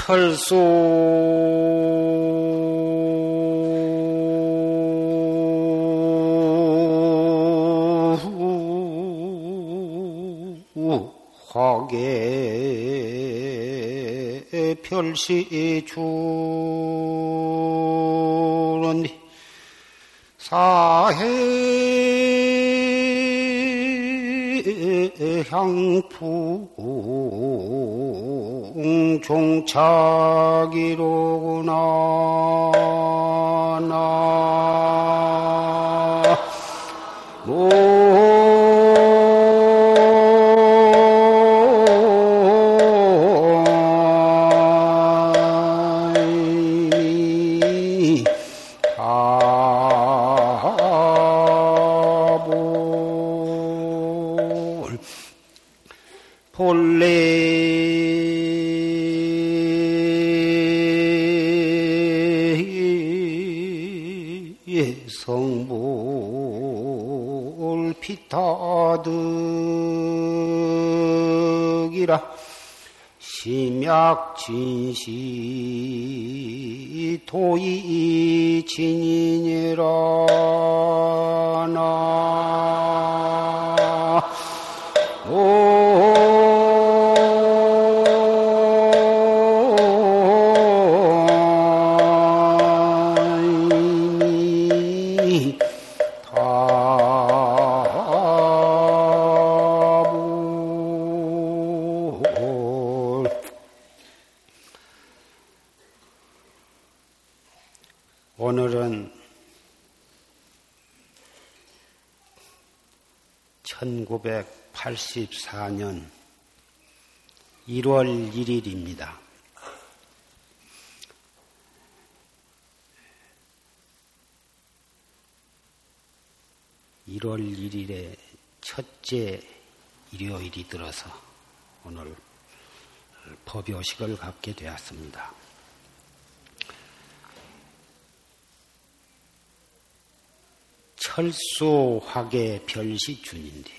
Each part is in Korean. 철수하게 별시 주는 사해 향풍 종착이로구나 성불 피타득이라 심약진시 도이진이니라 나 오늘은 (1984년) 1월 1일입니다. (1월 1일에) 첫째 일요일이 들어서 오늘 법요식을 갖게 되었습니다. 철수화계 별시준인데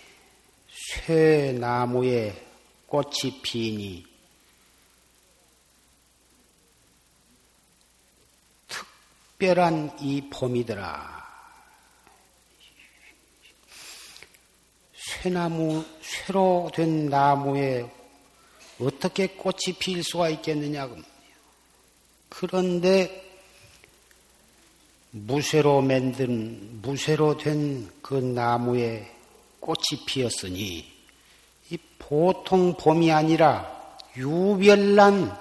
쇠나무에 꽃이 피니 특별한 이 봄이더라. 쇠로 된 나무에 어떻게 꽃이 필 수가 있겠느냐. 그런데 무쇠로 된 그 나무에 꽃이 피었으니, 이 보통 봄이 아니라 유별난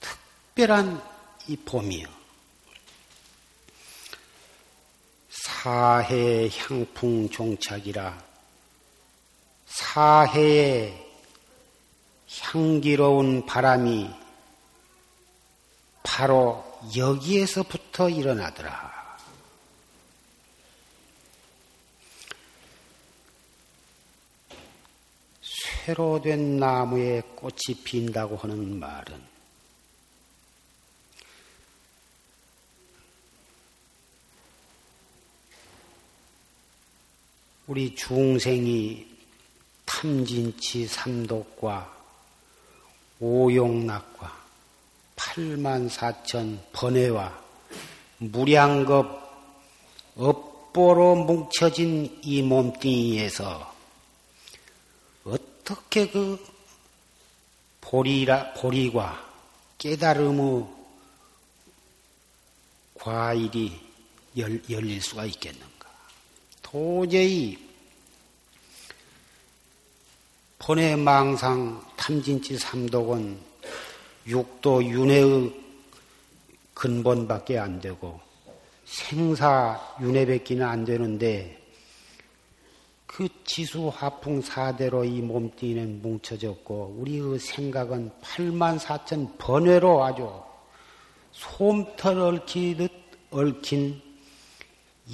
특별한 이 봄이요. 사해 향풍 종착이라, 사해의 향기로운 바람이 바로 여기에서부터 일어나더라. 쇠로 된 나무에 꽃이 핀다고 하는 말은 우리 중생이 탐진치 삼독과 오용락과 84,000 번뇌와 무량겁 업보로 뭉쳐진 이 몸뚱이에서 어떻게 그 보리와 깨달음의 과일이 열릴 수가 있겠는가? 도저히 번뇌망상 탐진치 삼독은 육도 윤회의 근본밖에 안 되고 생사 윤회밖에는 안 되는데 그 지수 화풍 사대로 이 몸뚱이는 뭉쳐졌고 우리의 생각은 84,000 번뇌로 아주 솜털 얽히듯 얽힌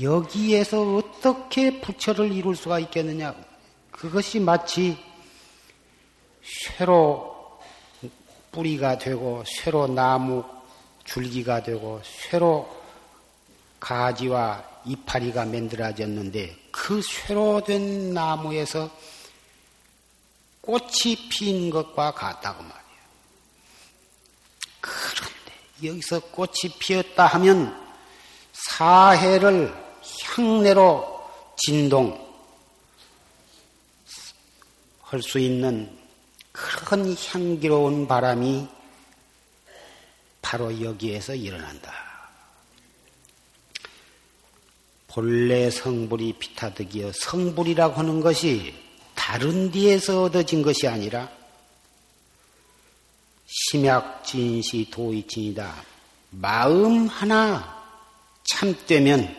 여기에서 어떻게 부처를 이룰 수가 있겠느냐. 그것이 마치 쇠로 뿌리가 되고 쇠로 나무 줄기가 되고 쇠로 가지와 이파리가 만들어졌는데 그 쇠로 된 나무에서 꽃이 핀 것과 같다고 말이에요. 여기서 꽃이 피었다 하면 사해를 향내로 진동할 수 있는 그런 향기로운 바람이 바로 여기에서 일어난다. 본래 성불이 비타득이여, 성불이라고 하는 것이 다른 데에서 얻어진 것이 아니라 심약진시 도의진이다. 마음 하나 참되면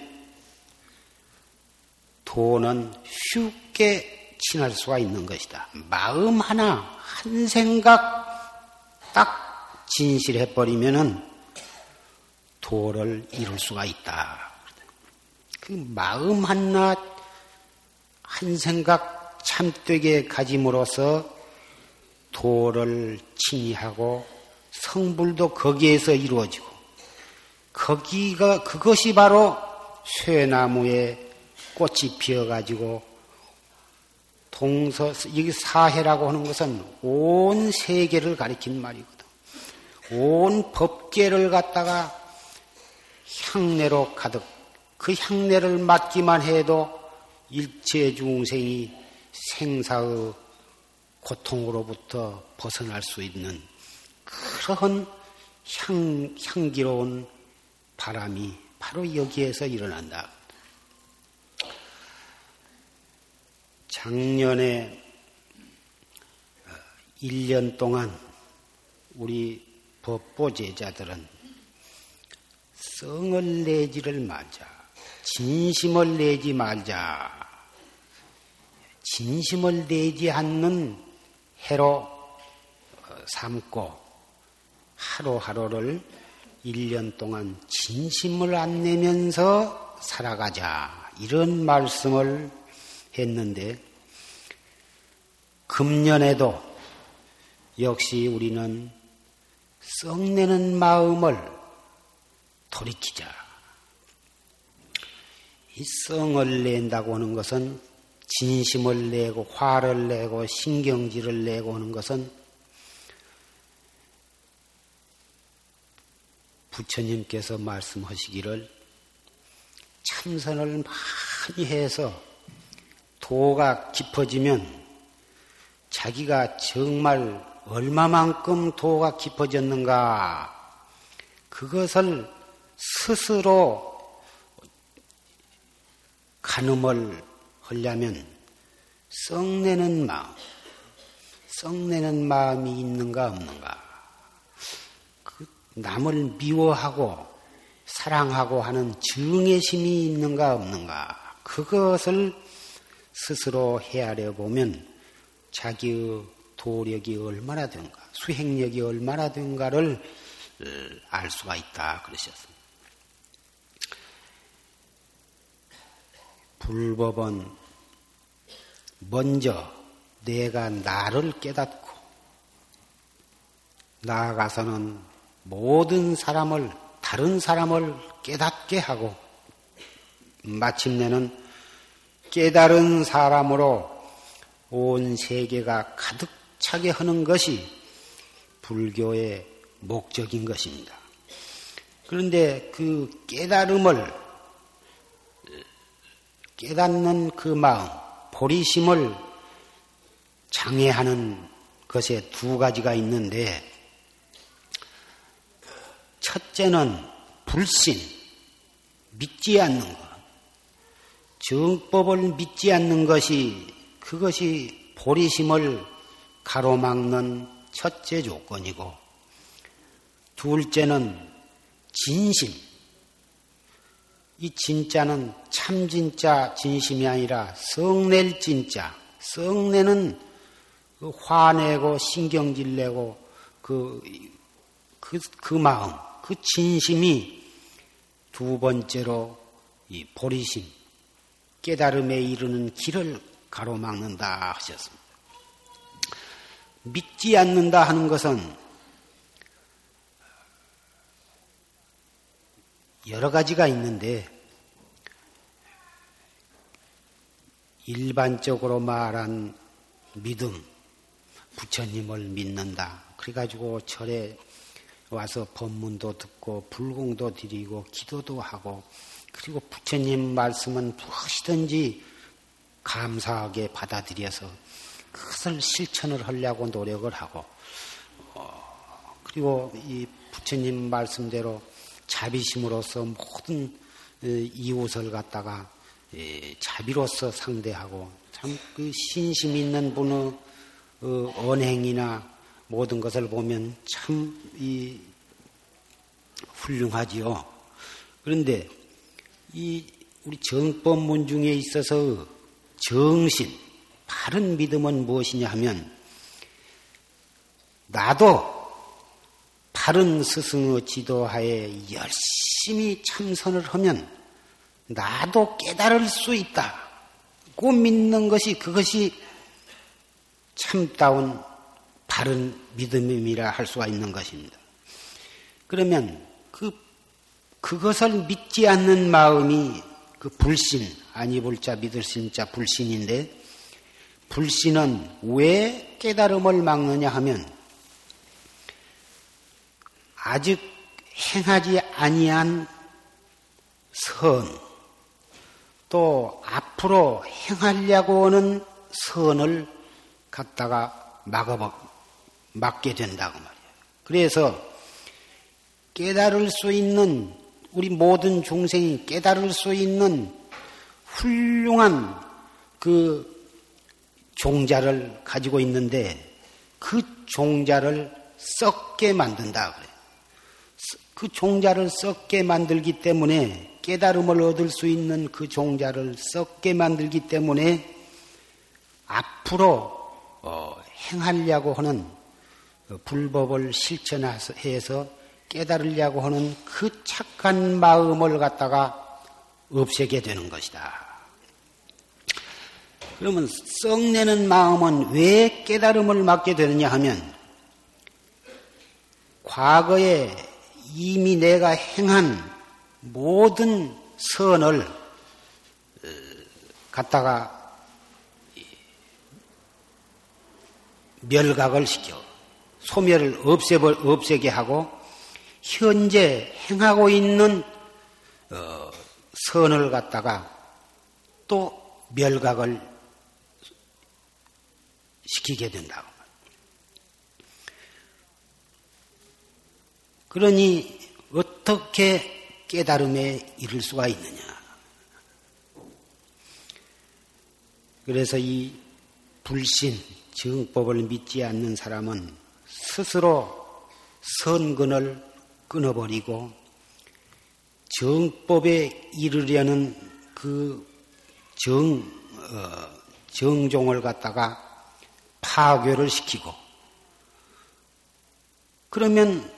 도는 쉽게 지날 수가 있는 것이다. 마음 하나, 한 생각 딱 진실해버리면은 도를 이룰 수가 있다. 그 마음 하나, 한 생각 참되게 가짐으로써 도를 친이하고 성불도 거기에서 이루어지고, 거기가, 그것이 바로 쇠나무에 꽃이 피어가지고, 동서, 여기 사해라고 하는 것은 온 세계를 가리킨 말이거든. 온 법계를 갖다가 향내로 가득, 그 향내를 맡기만 해도 일체 중생이 생사의 고통으로부터 벗어날 수 있는 그런 향기로운 바람이 바로 여기에서 일어난다. 작년에 1년 동안 우리 법보 제자들은 성을 내지를 말자, 진심을 내지 말자, 진심을 내지 않는 해로 삼고 하루하루를 1년 동안 진심을 안 내면서 살아가자, 이런 말씀을 했는데, 금년에도 역시 우리는 썩내는 마음을 돌이키자. 이 썩을 낸다고 하는 것은, 진심을 내고 화를 내고 신경질을 내고 하는 것은 부처님께서 말씀하시기를 참선을 많이 해서 도가 깊어지면 자기가 정말 얼마만큼 도가 깊어졌는가, 그것을 스스로 가늠을 하려면 썩내는 마음, 썩내는 마음이 있는가 없는가, 남을 미워하고 사랑하고 하는 증애심이 있는가 없는가, 그것을 스스로 헤아려 보면 자기의 도력이 얼마나 된가, 수행력이 얼마나 된가를 알 수가 있다 그러셨습니다. 불법은 먼저 내가 나를 깨닫고, 나아가서는 모든 사람을, 다른 사람을 깨닫게 하고, 마침내는 깨달은 사람으로 온 세계가 가득 차게 하는 것이 불교의 목적인 것입니다. 그런데 그 깨달음을, 깨닫는 그 마음, 보리심을 장애하는 것에 두 가지가 있는데, 첫째는 불신, 믿지 않는 것, 정법을 믿지 않는 것이, 그것이 보리심을 가로막는 첫째 조건이고, 둘째는 진심, 이 진짜는 참진짜 진심이 아니라 썩낼 진짜, 썩내는 그 화내고 신경질내고 그 마음, 그 진심이 두 번째로 이 보리심, 깨달음에 이르는 길을 가로막는다 하셨습니다. 믿지 않는다 하는 것은 여러 가지가 있는데, 일반적으로 말한 믿음, 부처님을 믿는다, 그래가지고 절에 와서 법문도 듣고 불공도 드리고 기도도 하고 그리고 부처님 말씀은 무엇이든지 감사하게 받아들여서 그것을 실천을 하려고 노력을 하고 그리고 이 부처님 말씀대로 자비심으로서 모든 이웃을 갖다가 자비로서 상대하고 참 그 신심 있는 분의 언행이나 모든 것을 보면 참 이 훌륭하지요. 그런데 이 우리 정법문 중에 있어서 정신, 바른 믿음은 무엇이냐 하면 나도 바른 스승의 지도하에 열심히 참선을 하면 나도 깨달을 수 있다고 믿는 것이 그것이 참다운 바른 믿음이라 할 수가 있는 것입니다. 그러면 그것을 믿지 않는 마음이 그 불신, 아니불자 믿을 신자 불신인데 불신은 왜 깨달음을 막느냐 하면 아직 행하지 아니한 선, 또 앞으로 행하려고 하는 선을 갖다가 막게 된다고 말이에요. 그래서 깨달을 수 있는 우리 모든 중생이 깨달을 수 있는 훌륭한 그 종자를 가지고 있는데 그 종자를 썩게 만든다 그래요. 그 종자를 썩게 만들기 때문에 깨달음을 얻을 수 있는 그 종자를 썩게 만들기 때문에 앞으로 행하려고 하는 불법을 실천해서 깨달으려고 하는 그 착한 마음을 갖다가 없애게 되는 것이다. 그러면 썩내는 마음은 왜 깨달음을 막게 되느냐 하면 과거에 이미 내가 행한 모든 선을 갖다가 멸각을 시켜 소멸을 없애게 하고 현재 행하고 있는 선을 갖다가 또 멸각을 시키게 된다고. 그러니 어떻게 깨달음에 이를 수가 있느냐. 그래서 이 불신, 정법을 믿지 않는 사람은 스스로 선근을 끊어버리고 정법에 이르려는 그 정종을 갖다가 파괴를 시키고 그러면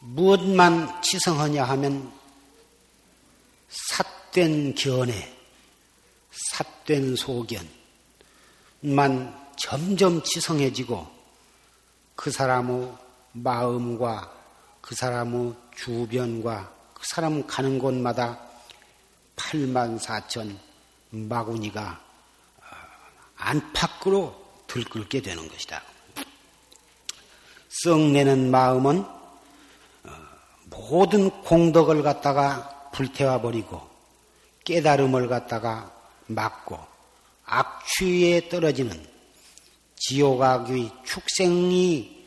무엇만 치성하냐 하면 삿된 견해, 삿된 소견만 점점 치성해지고 그 사람의 마음과 그 사람의 주변과 그 사람 가는 곳마다 84,000 마구니가 안팎으로 들끓게 되는 것이다. 썩내는 마음은 모든 공덕을 갖다가 불태워버리고 깨달음을 갖다가 막고 악취에 떨어지는 지옥악의 축생의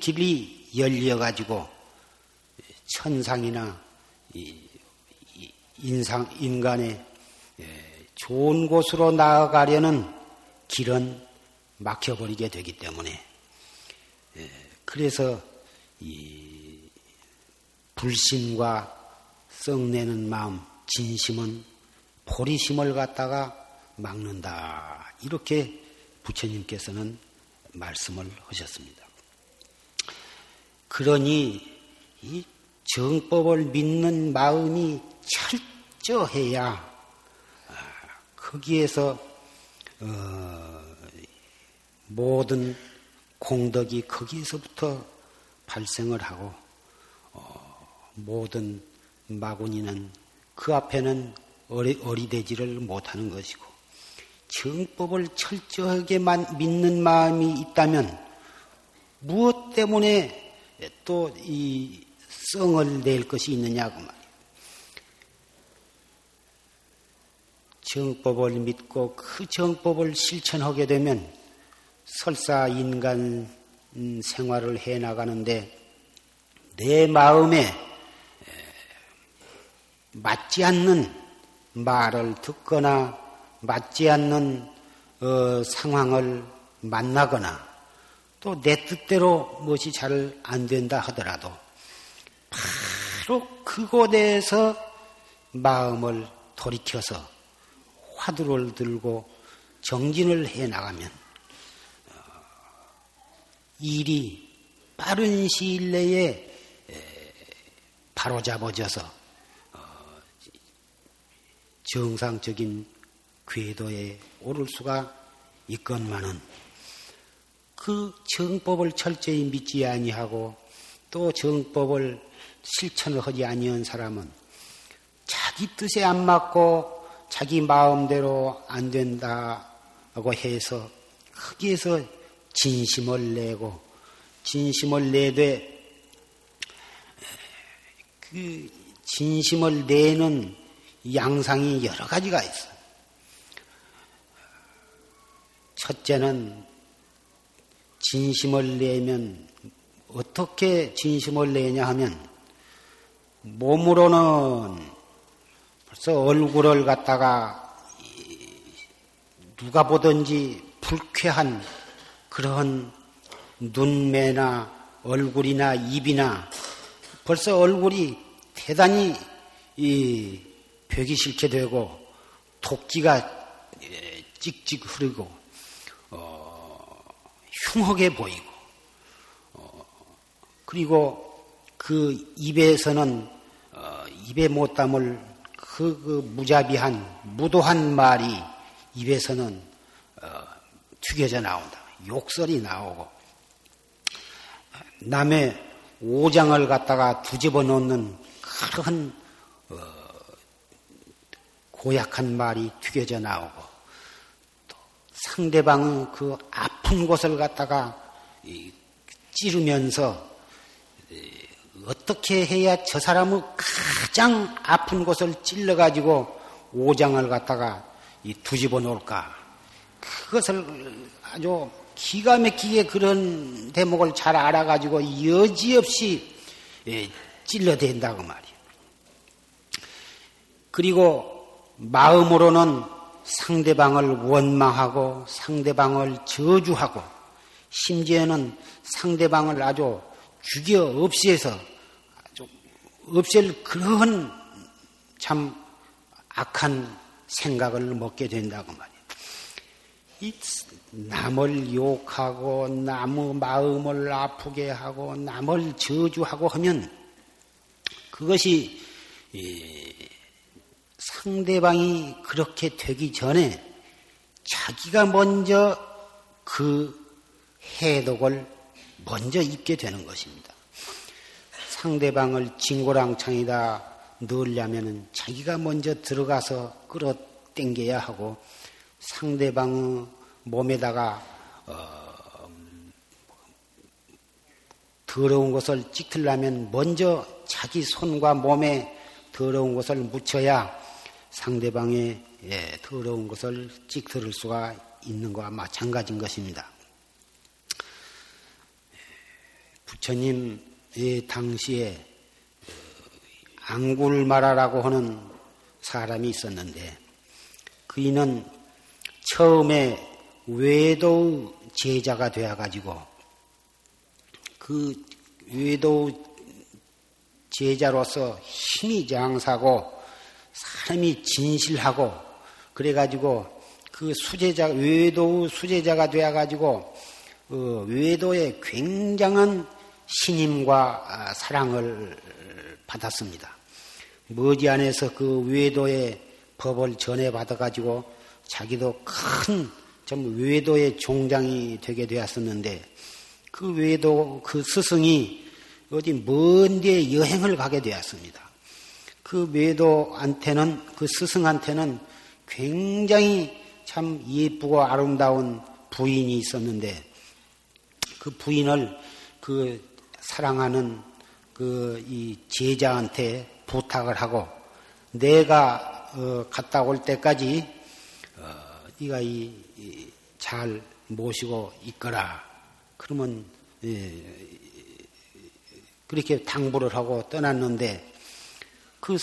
길이 열려가지고 천상이나 인간의 좋은 곳으로 나아가려는 길은 막혀버리게 되기 때문에 그래서 이 불신과 썩내는 마음, 진심은 보리심을 갖다가 막는다. 이렇게 부처님께서는 말씀을 하셨습니다. 그러니 이 정법을 믿는 마음이 철저해야 거기에서 모든 공덕이 거기에서부터 발생을 하고 모든 마구니는 그 앞에는 어리되지를 못하는 것이고 정법을 철저하게 믿는 마음이 있다면 무엇 때문에 또 이 성을 낼 것이 있느냐고 말이에요. 정법을 믿고 그 정법을 실천하게 되면 설사 인간 생활을 해나가는데 내 마음에 맞지 않는 말을 듣거나 맞지 않는 상황을 만나거나 또 내 뜻대로 무엇이 잘 안 된다 하더라도 바로 그곳에서 마음을 돌이켜서 화두를 들고 정진을 해나가면 일이 빠른 시일 내에 바로잡아져서 정상적인 궤도에 오를 수가 있건만은 그 정법을 철저히 믿지 아니하고 또 정법을 실천을 하지 아니한 사람은 자기 뜻에 안 맞고 자기 마음대로 안 된다고 해서 거기에서 진심을 내고 진심을 내되 그 진심을 내는 양상이 여러 가지가 있어. 첫째는 진심을 내면 어떻게 진심을 내냐 하면 몸으로는 벌써 얼굴을 갖다가 누가 보든지 불쾌한 그런 눈매나 얼굴이나 입이나 벌써 얼굴이 대단히 벽이 싫게 되고 독지가 찍찍 흐르고 흉하게 보이고 그리고 그 입에서는 입에 못 담을 그 무자비한 무도한 말이 입에서는 튀겨져 나온다. 욕설이 나오고 남의 오장을 갖다가 뒤집어 놓는 그런 고약한 말이 튀겨져 나오고 또 상대방의 그 아픈 곳을 갖다가 찌르면서 어떻게 해야 저 사람의 가장 아픈 곳을 찔러가지고 오장을 갖다가 뒤집어 놓을까. 그것을 아주 기가 막히게 그런 대목을 잘 알아가지고 여지없이 찔러댄다고 말이에요. 그리고 마음으로는 상대방을 원망하고 상대방을 저주하고 심지어는 상대방을 아주 죽여 없애서 아주 없앨 그런 참 악한 생각을 먹게 된다고 말이에요. 이 남을 욕하고 남의 마음을 아프게 하고 남을 저주하고 하면 그것이 상대방이 그렇게 되기 전에 자기가 먼저 그 해독을 먼저 입게 되는 것입니다. 상대방을 진고랑창이다 넣으려면 자기가 먼저 들어가서 끌어당겨야 하고 상대방의 몸에다가 더러운 것을 찌틀려면 먼저 자기 손과 몸에 더러운 것을 묻혀야 상대방의 더러운 것을 찌그러질 수가 있는 것과 마찬가지인 것입니다. 부처님의 당시에 앙굴마라라고 하는 사람이 있었는데 그이는 처음에 외도의 제자가 되어가지고 그 외도의 제자로서 힘이 장사고 사람이 진실하고 그래가지고 그 수제자 외도의 수제자가 되어가지고 외도의 굉장한 신임과 사랑을 받았습니다. 머지않아서 그 외도의 법을 전해받아가지고 자기도 큰 좀 외도의 종장이 되게 되었었는데 그 외도 그 스승이 어디 먼 데 여행을 가게 되었습니다. 그 외도한테는 그 스승한테는 굉장히 참 예쁘고 아름다운 부인이 있었는데 그 부인을 그 사랑하는 그 이 제자한테 부탁을 하고, 내가 갔다 올 때까지 네가 이 잘 모시고 있거라. 그러면 그렇게 당부를 하고 떠났는데, 그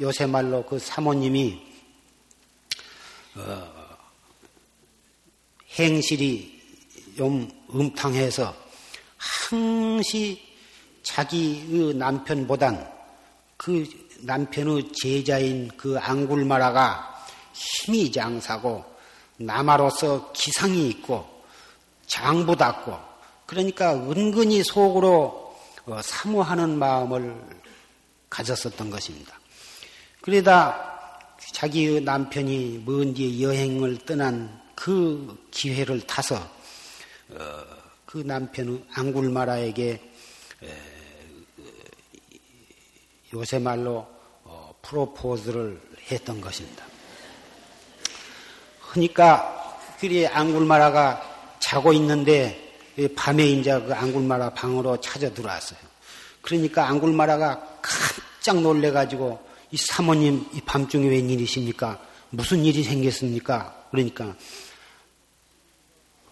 요새 말로 그 사모님이 행실이 좀 음탕해서 항시 자기의 남편보단 그 남편의 제자인 그 앙굴마라가 힘이 장사고 남아로서 기상이 있고 장부답고, 그러니까 은근히 속으로 사모하는 마음을 가졌었던 것입니다. 그러다 자기의 남편이 먼지 여행을 떠난 그 기회를 타서 그 남편은 앙굴마라에게 요새 말로 프로포즈를 했던 것입니다. 그러니까 그리 앙굴마라가 자고 있는데 밤에 이제 그 앙굴마라 방으로 찾아 들어왔어요. 그러니까 앙굴마라가 깜짝 놀래가지고, 이 사모님, 이 밤중에 웬일이십니까? 무슨 일이 생겼습니까? 그러니까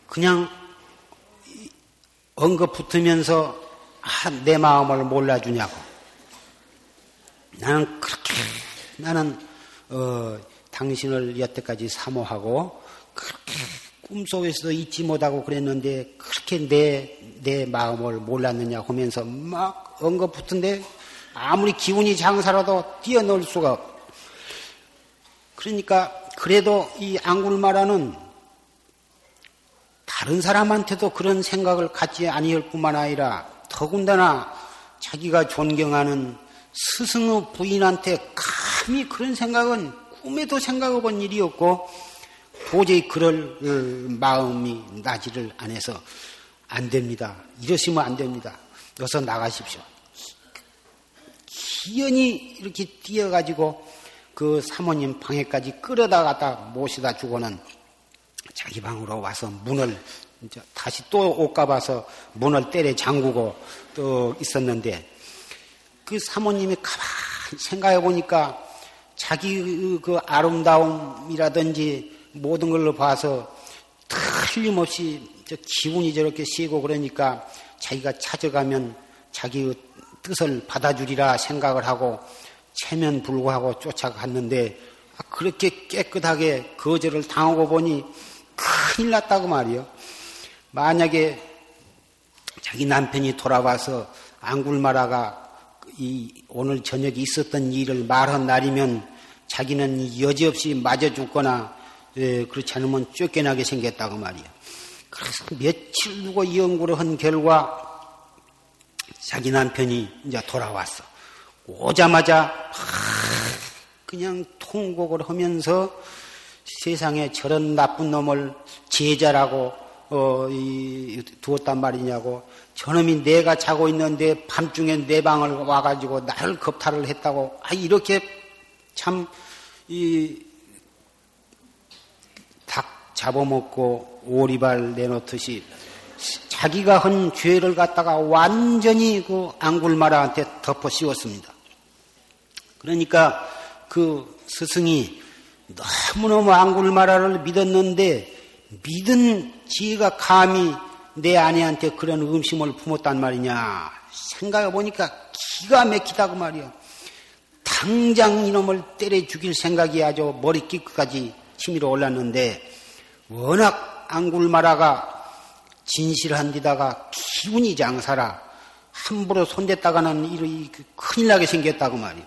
그냥 엉겁 붙으면서 내 마음을 몰라주냐고. 나는 그렇게 당신을 여태까지 사모하고 그렇게 꿈속에서도 잊지 못하고 그랬는데 그렇게 내 마음을 몰랐느냐 하면서 막 엉겁 붙은데 아무리 기운이 장사라도 뛰어놀 수가 없. 그러니까 그래도 이 앙굴마라는 다른 사람한테도 그런 생각을 갖지 아니할 뿐만 아니라 더군다나 자기가 존경하는 스승의 부인한테 감히 그런 생각은 꿈에도 생각해본 일이 없고, 도저히 그럴 마음이 나지를 않아서 안 됩니다. 이러시면 안 됩니다. 여기서 나가십시오. 기연히 이렇게 뛰어가지고 그 사모님 방에까지 끌어다 갖다 모시다 주고는 자기 방으로 와서 문을 이제 다시 또 옷가 봐서 문을 때려 잠그고 또 있었는데, 그 사모님이 가만히 생각해 보니까 자기 그 아름다움이라든지 모든 걸로 봐서 틀림없이 기운이 저렇게 쉬고 그러니까 자기가 찾아가면 자기의 뜻을 받아주리라 생각을 하고 체면 불구하고 쫓아갔는데, 그렇게 깨끗하게 거절을 당하고 보니 큰일 났다고 말이요. 만약에 자기 남편이 돌아와서 앙굴마라가 이 오늘 저녁에 있었던 일을 말한 날이면 자기는 여지없이 맞아 죽거나 그렇지 않으면 쫓겨나게 생겼다고 말이요. 그래서 며칠 두고 연구를 한 결과 자기 남편이 이제 돌아왔어. 오자마자 막 그냥 통곡을 하면서 세상에 저런 나쁜 놈을 제자라고 두었단 말이냐고, 저놈이 내가 자고 있는데 밤중에 내 방을 와가지고 나를 겁탈을 했다고, 이렇게 참 닭 잡아먹고 오리발 내놓듯이 자기가 한 죄를 갖다가 완전히 그 앙굴마라한테 덮어 씌웠습니다. 그러니까 그 스승이 너무너무 앙굴마라를 믿었는데, 믿은 지가 감히 내 아내한테 그런 음심을 품었단 말이냐 생각해 보니까 기가 막히다고 말이야. 당장 이놈을 때려 죽일 생각이 아주 머리 끝까지 치밀어 올랐는데, 워낙 앙굴마라가 진실한 데다가 기운이 장사라 함부로 손댔다가는 이런 큰일 나게 생겼다고 말이에요.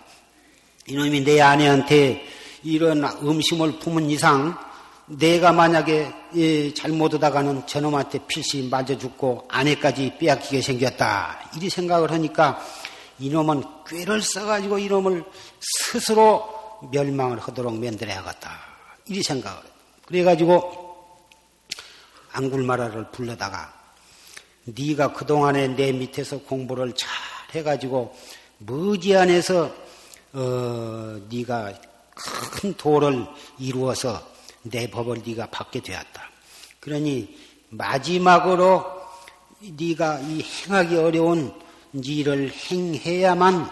이놈이 내 아내한테 이런 음심을 품은 이상 내가 만약에 잘못하다가는 저놈한테 필시 맞아 죽고 아내까지 빼앗기게 생겼다. 이리 생각을 하니까 이놈은 꾀를 써가지고 이놈을 스스로 멸망을 하도록 만들어야겠다. 이리 생각을 해요. 그래가지고 앙굴마라를 불러다가, 네가 그동안에 내 밑에서 공부를 잘 해가지고 머지않아서 네가 큰 도를 이루어서 내 법을 네가 받게 되었다. 그러니 마지막으로 네가 이 행하기 어려운 일을 행해야만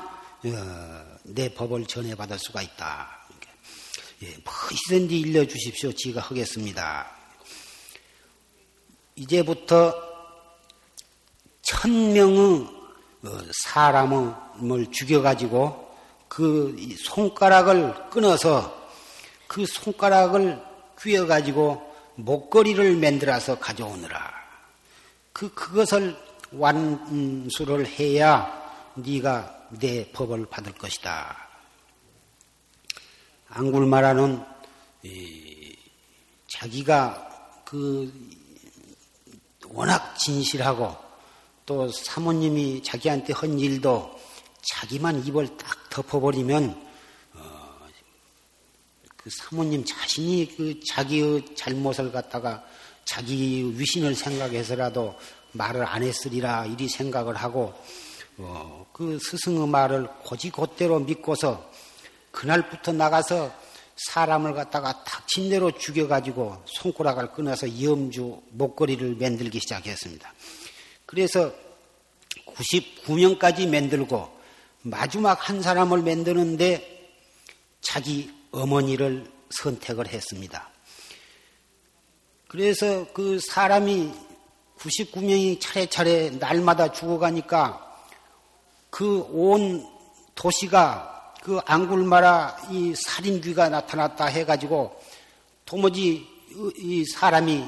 내 법을 전해받을 수가 있다. 무엇이든지 일러주십시오. 지가 하겠습니다. 이제부터 1000명의 사람을 죽여가지고 그 손가락을 끊어서 그 손가락을 꿰어가지고 목걸이를 만들어서 가져오느라. 그것을 완수를 해야 네가 내 법을 받을 것이다. 앙굴마라는 자기가 워낙 진실하고 또 사모님이 자기한테 한 일도 자기만 입을 딱 덮어버리면 그 사모님 자신이 자기의 잘못을 갖다가 자기 위신을 생각해서라도 말을 안 했으리라 이리 생각을 하고 그 스승의 말을 곧이곧대로 믿고서 그날부터 나가서 사람을 갖다가 닥친 대로 죽여가지고 손가락을 끊어서 염주 목걸이를 만들기 시작했습니다. 그래서 99명까지 만들고 마지막 한 사람을 만드는데 자기 어머니를 선택을 했습니다. 그래서 그 사람이 99명이 차례차례 날마다 죽어가니까 그 온 도시가 그 앙굴마라 이 살인귀가 나타났다 해가지고 도무지 이 사람이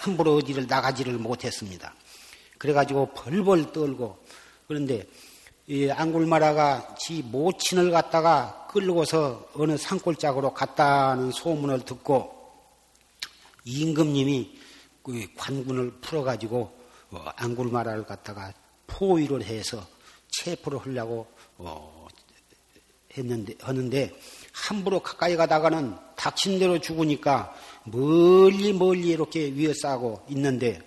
함부로 어디를 나가지를 못했습니다. 그래가지고 벌벌 떨고 그런데 이 앙굴마라가 지 모친을 갖다가 끌고서 어느 산골짜기로 갔다는 소문을 듣고 임금님이 그 관군을 풀어가지고 앙굴마라를 갖다가 포위를 해서 체포를 하려고 하는데 함부로 가까이 가다가는 닥친 대로 죽으니까 멀리 이렇게 위에 싸고 있는데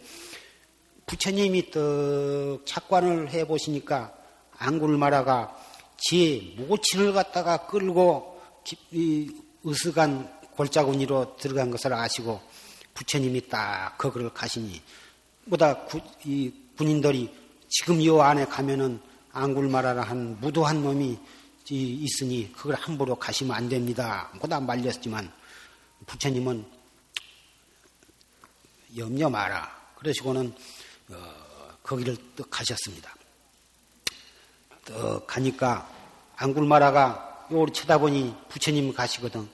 부처님이 떡 착관을 해보시니까 앙굴마라가 제 모친을 갖다가 끌고 으스간 골짜구니로 들어간 것을 아시고 부처님이 딱 거기를 가시니 보다 이 군인들이 지금 요 안에 가면은 앙굴마라라 한 무도한 놈이 있으니 그걸 함부로 가시면 안 됩니다. 보다 말렸지만 부처님은 염려 마라. 그러시고는 거기를 또 가셨습니다. 또 가니까 앙굴마라가 요리 쳐다보니 부처님 가시거든.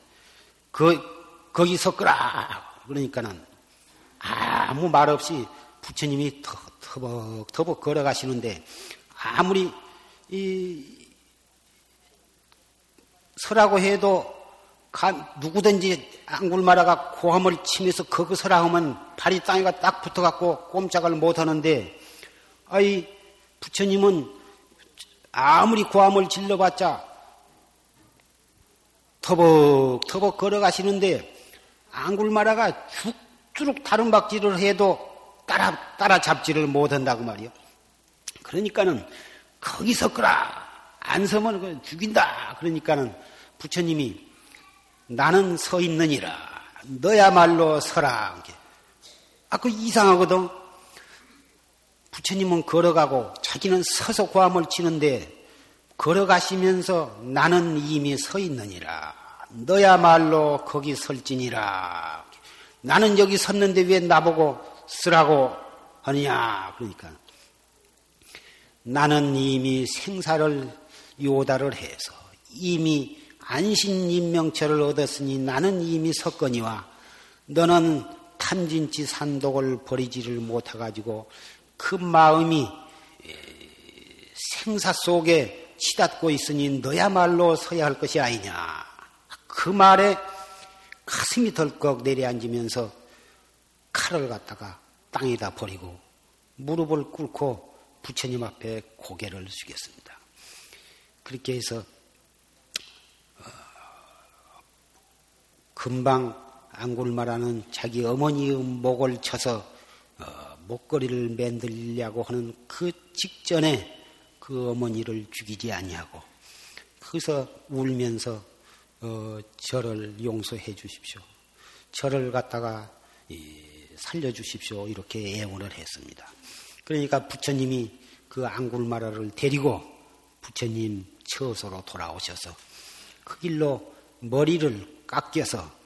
거기 섰거라. 그러니까는 아무 말 없이 부처님이 터벅터벅 걸어가시는데 아무리 서라고 해도 누구든지 앙굴마라가 고함을 치면서 거기 서라 하면 발이 땅에가 딱 붙어갖고 꼼짝을 못하는데 아이 부처님은 아무리 고함을 질러봤자 터벅터벅 걸어가시는데 앙굴마라가 죽도록 다름박질을 해도 따라잡지를 못한다고 말이요. 그러니까는 거기서 끄라. 안 서면 죽인다. 그러니까는 부처님이 나는 서 있느니라. 너야말로 서라. 그 이상하거든. 부처님은 걸어가고 자기는 서서 고함을 치는데 걸어가시면서 나는 이미 서 있느니라. 너야말로 거기 설지니라. 나는 여기 섰는데 왜 나보고 쓰라고 하느냐. 그러니까 나는 이미 생사를 요다를 해서 이미 안신인명처를 얻었으니 나는 이미 섰거니와 너는 탐진치 산독을 버리지를 못해가지고 그 마음이 생사 속에 치닫고 있으니 너야말로 서야 할 것이 아니냐. 그 말에 가슴이 덜컥 내려앉으면서 칼을 갖다가 땅에다 버리고 무릎을 꿇고 부처님 앞에 고개를 숙였습니다. 그렇게 해서 금방 앙굴마라는 자기 어머니의 목을 쳐서 목걸이를 만들려고 하는 그 직전에 그 어머니를 죽이지 아니하고 그래서 울면서 저를 용서해 주십시오. 저를 갖다가 살려 주십시오. 이렇게 애원을 했습니다. 그러니까 부처님이 그 앙굴마라를 데리고 부처님 처소로 돌아오셔서 그 길로 머리를 깎여서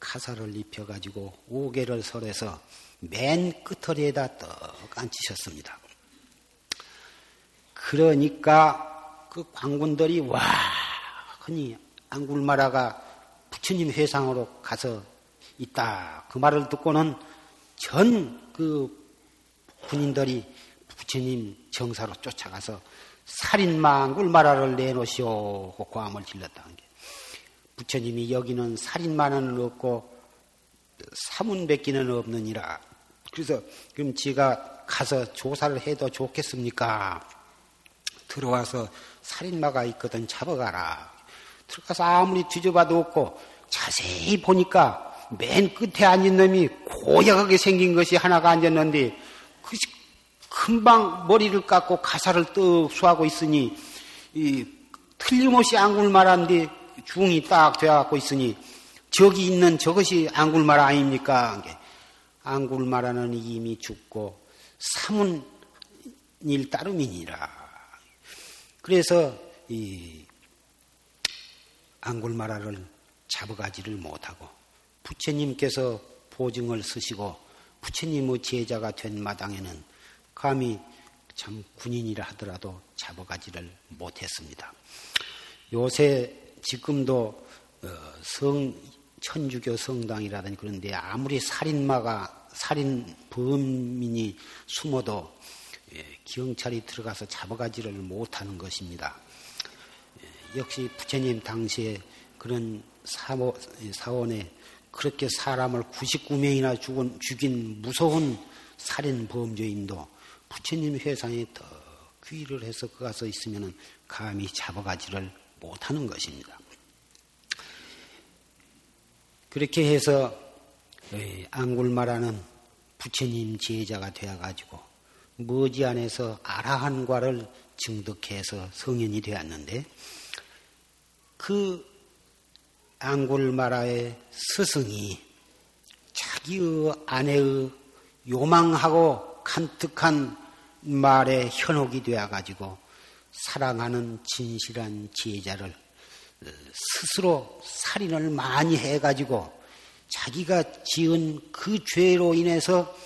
카사를 입혀가지고 5개를 설해서 맨 끝허리에다 떡 앉히셨습니다. 그러니까 그 관군들이 와 흔히 앙굴마라가 부처님 회상으로 가서 있다 그 말을 듣고는 전 그 군인들이 부처님 정사로 쫓아가서 살인마 앙굴마라를 내놓으시오 하고 고함을 질렀다는 게 부처님이 여기는 살인마는 없고 사문백기는 없느니라. 그래서 그럼 지가 가서 조사를 해도 좋겠습니까? 들어와서 살인마가 있거든 잡아가라. 들어가서 아무리 뒤져봐도 없고 자세히 보니까 맨 끝에 앉은 놈이 고약하게 생긴 것이 하나가 앉았는데 그것이 금방 머리를 깎고 가사를 떡 수하고 있으니 이 틀림없이 앙굴마라인데 중이 딱 되어갖고 있으니 저기 있는 저것이 앙굴마라 아닙니까? 앙굴마라는 이미 죽고 사문일 따름이니라. 그래서 이 앙굴마라를 잡아가지를 못하고 부처님께서 보증을 쓰시고 부처님의 제자가 된 마당에는 감히 참 군인이라 하더라도 잡아가지를 못했습니다. 요새 지금도 천주교 성당이라든지 그런데 아무리 살인범인이 숨어도 경찰이 들어가서 잡아가지를 못하는 것입니다. 역시 부처님 당시에 그런 사원에 그렇게 사람을 99명이나 죽인 무서운 살인범죄인도 부처님 회상에 더 귀의를 해서 그 가서 있으면 감히 잡아가지를 못하는 것입니다. 그렇게 해서 앙굴마라는 부처님 제자가 되어가지고 머지않아서 아라한과를 증득해서 성현이 되었는데 그 앙굴마라의 스승이 자기의 아내의 요망하고 간특한 말에 현혹이 되어가지고 사랑하는 진실한 제자를 스스로 살인을 많이 해가지고 자기가 지은 그 죄로 인해서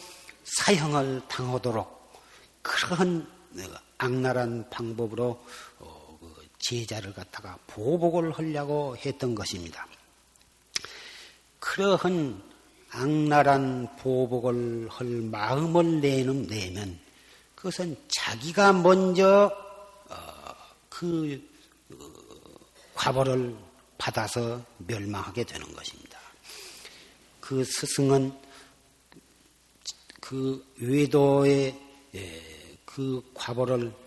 사형을 당하도록 그런 악랄한 방법으로 제자를 갖다가 보복을 하려고 했던 것입니다. 그러한 악랄한 보복을 할 마음을 내면 그것은 자기가 먼저 그 과보를 받아서 멸망하게 되는 것입니다. 그 스승은 그 외도의 그 과보를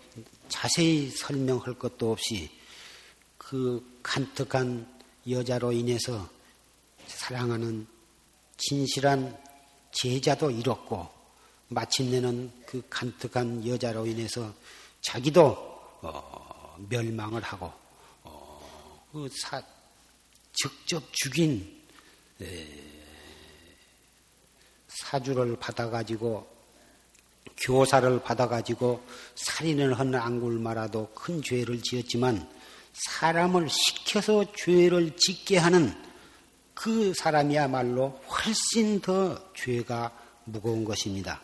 자세히 설명할 것도 없이 그 간특한 여자로 인해서 사랑하는 진실한 제자도 잃었고 마침내는 그 간특한 여자로 인해서 자기도 멸망을 하고 직접 죽인 사주를 받아가지고 교사를 받아가지고 살인을 한 앙굴마라도 큰 죄를 지었지만 사람을 시켜서 죄를 짓게 하는 그 사람이야말로 훨씬 더 죄가 무거운 것입니다.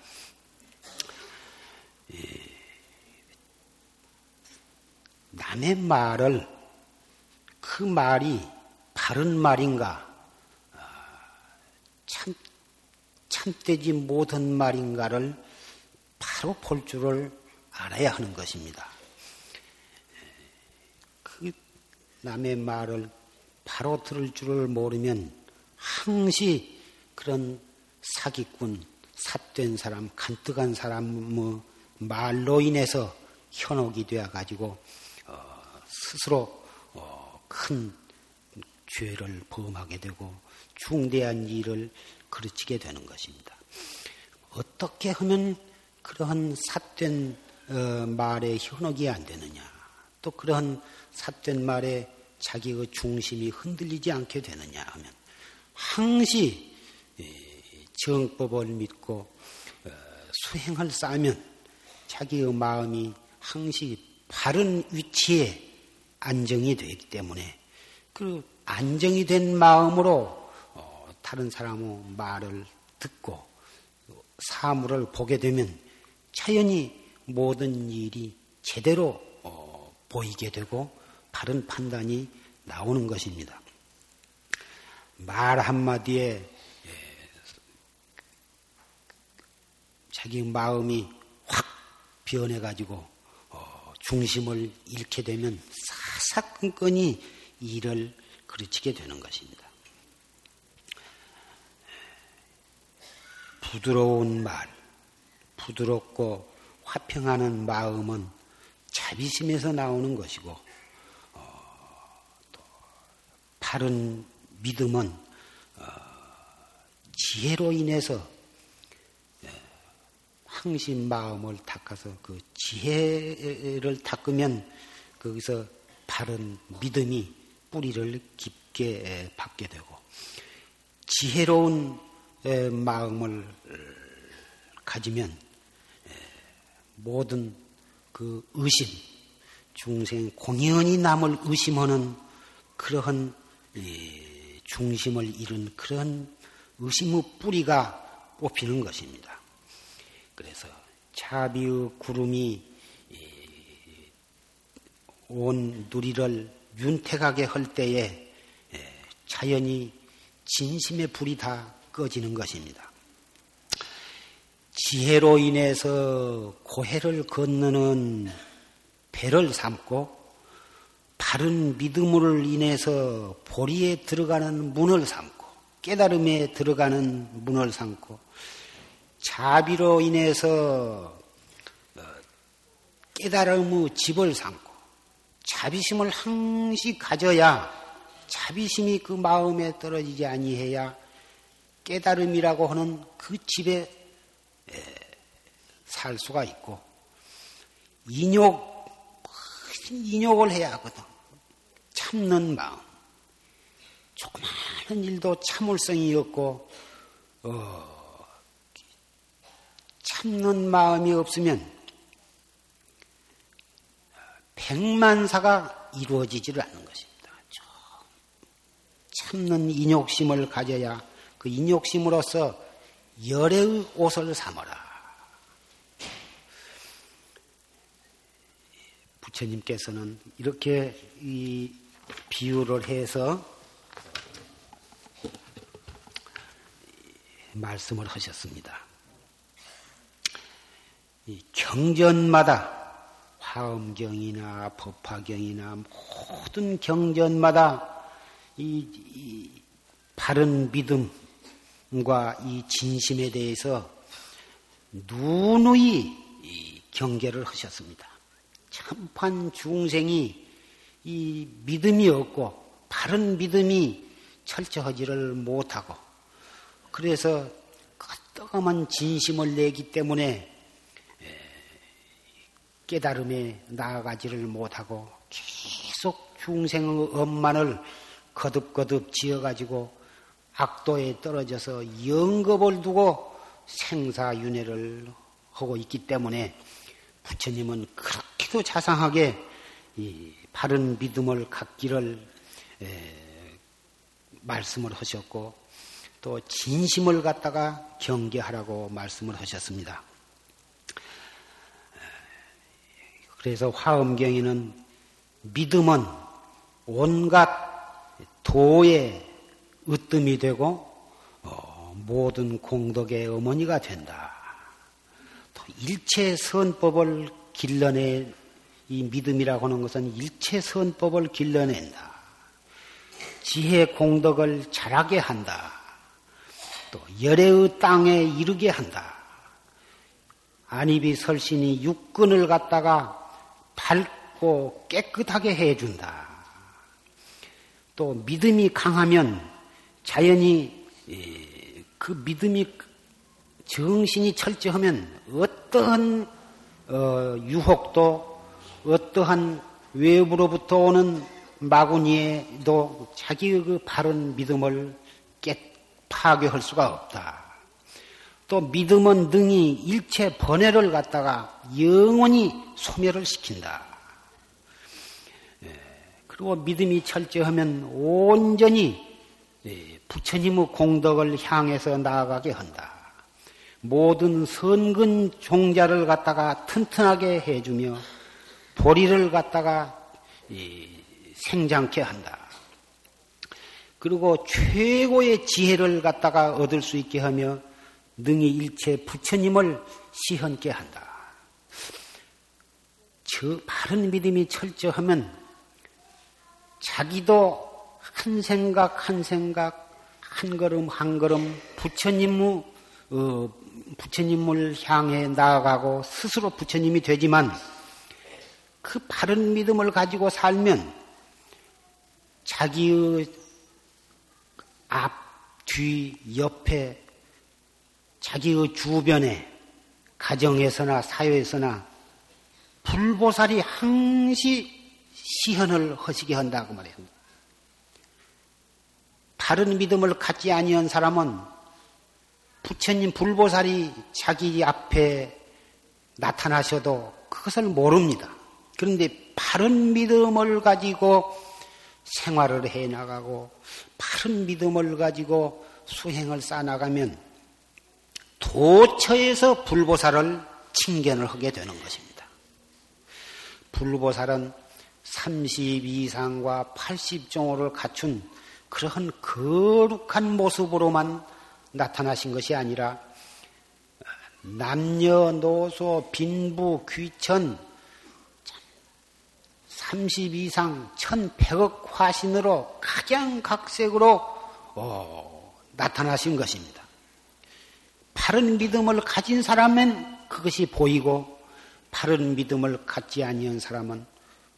남의 말을 그 말이 바른 말인가 참되지 못한 말인가를 바로 볼 줄을 알아야 하는 것입니다. 그 남의 말을 바로 들을 줄을 모르면 항시 그런 사기꾼, 삿된 사람, 간뜩한 사람의 말로 인해서 현혹이 되어가지고 스스로 큰 죄를 범하게 되고 중대한 일을 그르치게 되는 것입니다. 어떻게 하면 그러한 삿된 말에 현혹이 안 되느냐, 또 그러한 삿된 말에 자기의 중심이 흔들리지 않게 되느냐 하면 항시 정법을 믿고 수행을 쌓으면 자기의 마음이 항상 바른 위치에 안정이 되기 때문에 그 안정이 된 마음으로 다른 사람의 말을 듣고 사물을 보게 되면 자연히 모든 일이 제대로 보이게 되고 바른 판단이 나오는 것입니다. 말 한마디에 자기 마음이 확 변해가지고 중심을 잃게 되면 사사건건이 일을 그르치게 되는 것입니다. 부드러운 말, 부드럽고 화평하는 마음은 자비심에서 나오는 것이고 또 바른 믿음은 지혜로 인해서 항신 마음을 닦아서 그 지혜를 닦으면 거기서 바른 믿음이 뿌리를 깊게 받게 되고 지혜로운 마음을 가지면 모든 그 의심, 중생 공연히 남을 의심하는 그러한 중심을 잃은 그런 의심의 뿌리가 뽑히는 것입니다. 그래서 자비의 구름이 온 누리를 윤택하게 할 때에 자연히 진심의 불이 다 꺼지는 것입니다. 지혜로 인해서 고해를 건너는 배를 삼고 바른 믿음으로 인해서 보리에 들어가는 문을 삼고 깨달음에 들어가는 문을 삼고 자비로 인해서 깨달음의 집을 삼고 자비심을 항상 가져야 자비심이 그 마음에 떨어지지 아니해야 깨달음이라고 하는 그 집에 살 수가 있고 인욕을 해야 하거든. 참는 마음, 조그마한 일도 참을성이 없고 참는 마음이 없으면 백만사가 이루어지지를 않는 것입니다. 참는 인욕심을 가져야 그 인욕심으로써 열애의 옷을 삼아라. 부처님께서는 이렇게 이 비유를 해서 말씀을 하셨습니다. 이 경전마다 화엄경이나 법화경이나 모든 경전마다 이 바른 믿음과 이 진심에 대해서 누누이 경계를 하셨습니다. 참판 중생이 이 믿음이 없고 바른 믿음이 철저하지를 못하고 그래서 끄떡한 진심을 내기 때문에 깨달음에 나아가지를 못하고 계속 중생의 업만을 거듭거듭 지어가지고 악도에 떨어져서 영겁을 두고 생사윤회를 하고 있기 때문에 부처님은 그렇게도 자상하게 이 바른 믿음을 갖기를 말씀을 하셨고 또 진심을 갖다가 경계하라고 말씀을 하셨습니다. 그래서 화엄경에는 믿음은 온갖 도의 으뜸이 되고 모든 공덕의 어머니가 된다. 또 일체 선법을 길러내 이 믿음이라고 하는 것은 일체 선법을 길러낸다. 지혜 공덕을 자라게 한다. 또 열애의 땅에 이르게 한다. 안이비 설신이 육근을 갖다가 밝고 깨끗하게 해준다. 또 믿음이 강하면 자연히 그 믿음이 정신이 철저하면 어떠한 유혹도 어떠한 외부로부터 오는 마구니에도 자기의 그 바른 믿음을 파괴할 수가 없다. 또 믿음은 능히 일체 번뇌를 갖다가 영원히 소멸을 시킨다. 그리고 믿음이 철저하면 온전히 부처님의 공덕을 향해서 나아가게 한다. 모든 선근 종자를 갖다가 튼튼하게 해주며 보리를 갖다가 생장케 한다. 그리고 최고의 지혜를 갖다가 얻을 수 있게 하며 능히 일체 부처님을 시현케 한다. 저 바른 믿음이 철저하면 자기도 한 생각 한 생각 한 걸음 한 걸음 부처님을 향해 나아가고 스스로 부처님이 되지만 그 바른 믿음을 가지고 살면 자기의 앞, 뒤, 옆에 자기의 주변에 가정에서나 사회에서나 불보살이 항시 시현을 하시게 한다고 말해요. 바른 믿음을 갖지 아니한 사람은 부처님 불보살이 자기 앞에 나타나셔도 그것을 모릅니다. 그런데 바른 믿음을 가지고 생활을 해나가고 바른 믿음을 가지고 수행을 쌓아나가면 도처에서 불보살을 칭견을 하게 되는 것입니다. 불보살은 32상과 80종호를 갖춘 그러한 거룩한 모습으로만 나타나신 것이 아니라 남녀노소 빈부 귀천 32상 1100억 화신으로 가장 각색으로 나타나신 것입니다. 바른 믿음을 가진 사람은 그것이 보이고 바른 믿음을 갖지 아니한 사람은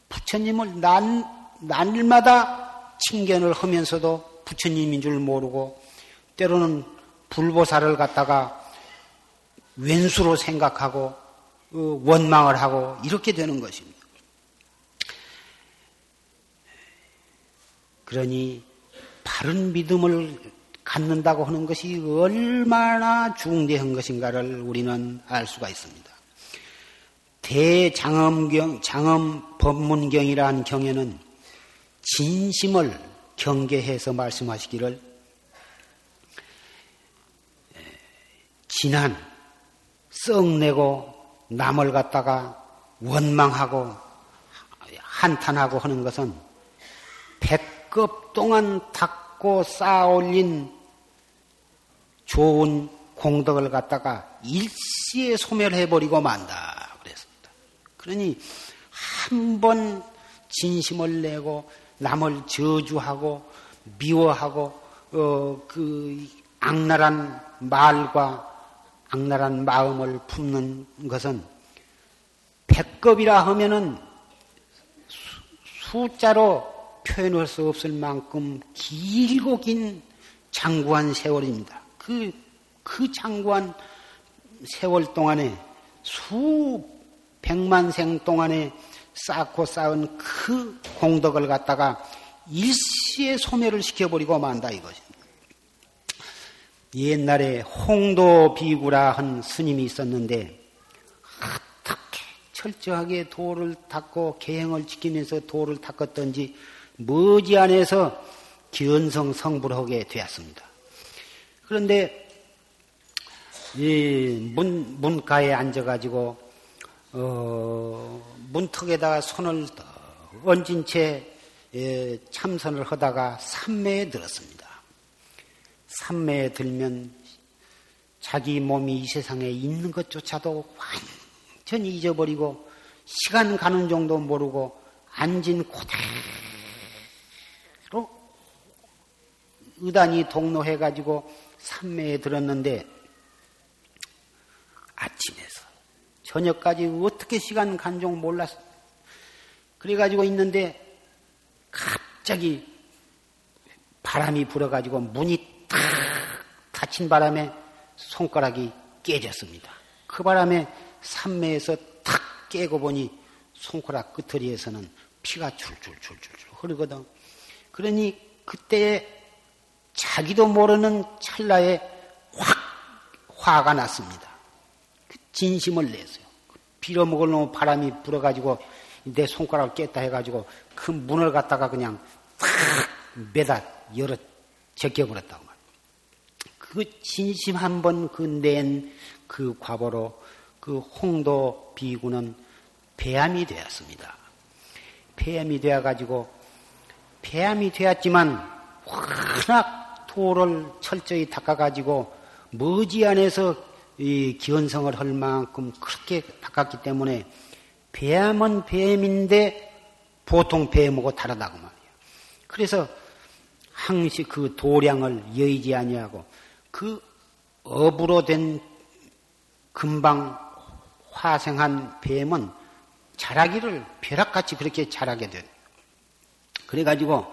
부처님을 날마다 칭견을 하면서도 부처님인 줄 모르고 때로는 불보살을 갖다가 왼수로 생각하고 원망을 하고 이렇게 되는 것입니다. 그러니 바른 믿음을 갖는다고 하는 것이 얼마나 중대한 것인가를 우리는 알 수가 있습니다. 대장엄법문경이라는 경에는 진심을 경계해서 말씀하시기를 진한 썩내고 남을 갖다가 원망하고 한탄하고 하는 것은 100급 동안 닦고 쌓아올린 좋은 공덕을 갖다가 일시에 소멸해버리고 만다. 그러니 한 번 진심을 내고 남을 저주하고 미워하고 그 악랄한 말과 악랄한 마음을 품는 것은 100급이라 하면은 숫자로 표현할 수 없을 만큼 길고 긴 장구한 세월입니다. 그 장구한 세월 동안에 백만생 동안에 쌓고 쌓은 그 공덕을 갖다가 일시에 소멸을 시켜버리고 만다 이것입니다. 옛날에 홍도비구라 한 스님이 있었는데 어떻게 철저하게 도를 닦고 계행을 지키면서 도를 닦았던지 머지않아서 견성 성불하게 되었습니다. 그런데 이 문가에 앉아가지고 문턱에다가 손을 얹은 채 참선을 하다가 삼매에 들었습니다. 삼매에 들면 자기 몸이 이 세상에 있는 것조차도 완전히 잊어버리고 시간 가는 정도 모르고 앉은 그대로 의단이 동로해가지고 삼매에 들었는데 아침에서 저녁까지 어떻게 시간 간종 몰랐어. 그래가지고 있는데 갑자기 바람이 불어가지고 문이 탁 닫힌 바람에 손가락이 깨졌습니다. 그 바람에 삼매에서 탁 깨고 보니 손가락 끝허리에서는 피가 줄줄줄줄 흐르거든. 그러니 그때 자기도 모르는 찰나에 화가 났습니다. 진심을 냈어요. 빌어먹을 놈의 바람이 불어가지고 내 손가락을 깼다 해가지고 그 문을 갖다가 그냥 탁 매다 열어 제껴버렸다고 말이에요. 그 진심 한번 그 낸 그 과보로 그 홍도 비구는 폐암이 되었습니다. 폐암이 되어가지고 폐암이 되었지만 워낙 도를 철저히 닦아가지고 머지않아서 이 기원성을 할 만큼 그렇게 닦았기 때문에 폐암은 폐암인데 보통 폐암하고 다르다고 말이에요. 그래서 항시 그 도량을 여의지 아니하고 그 업으로 된 금방 화생한 뱀은 자라기를 벼락같이 그렇게 자라게 된. 그래가지고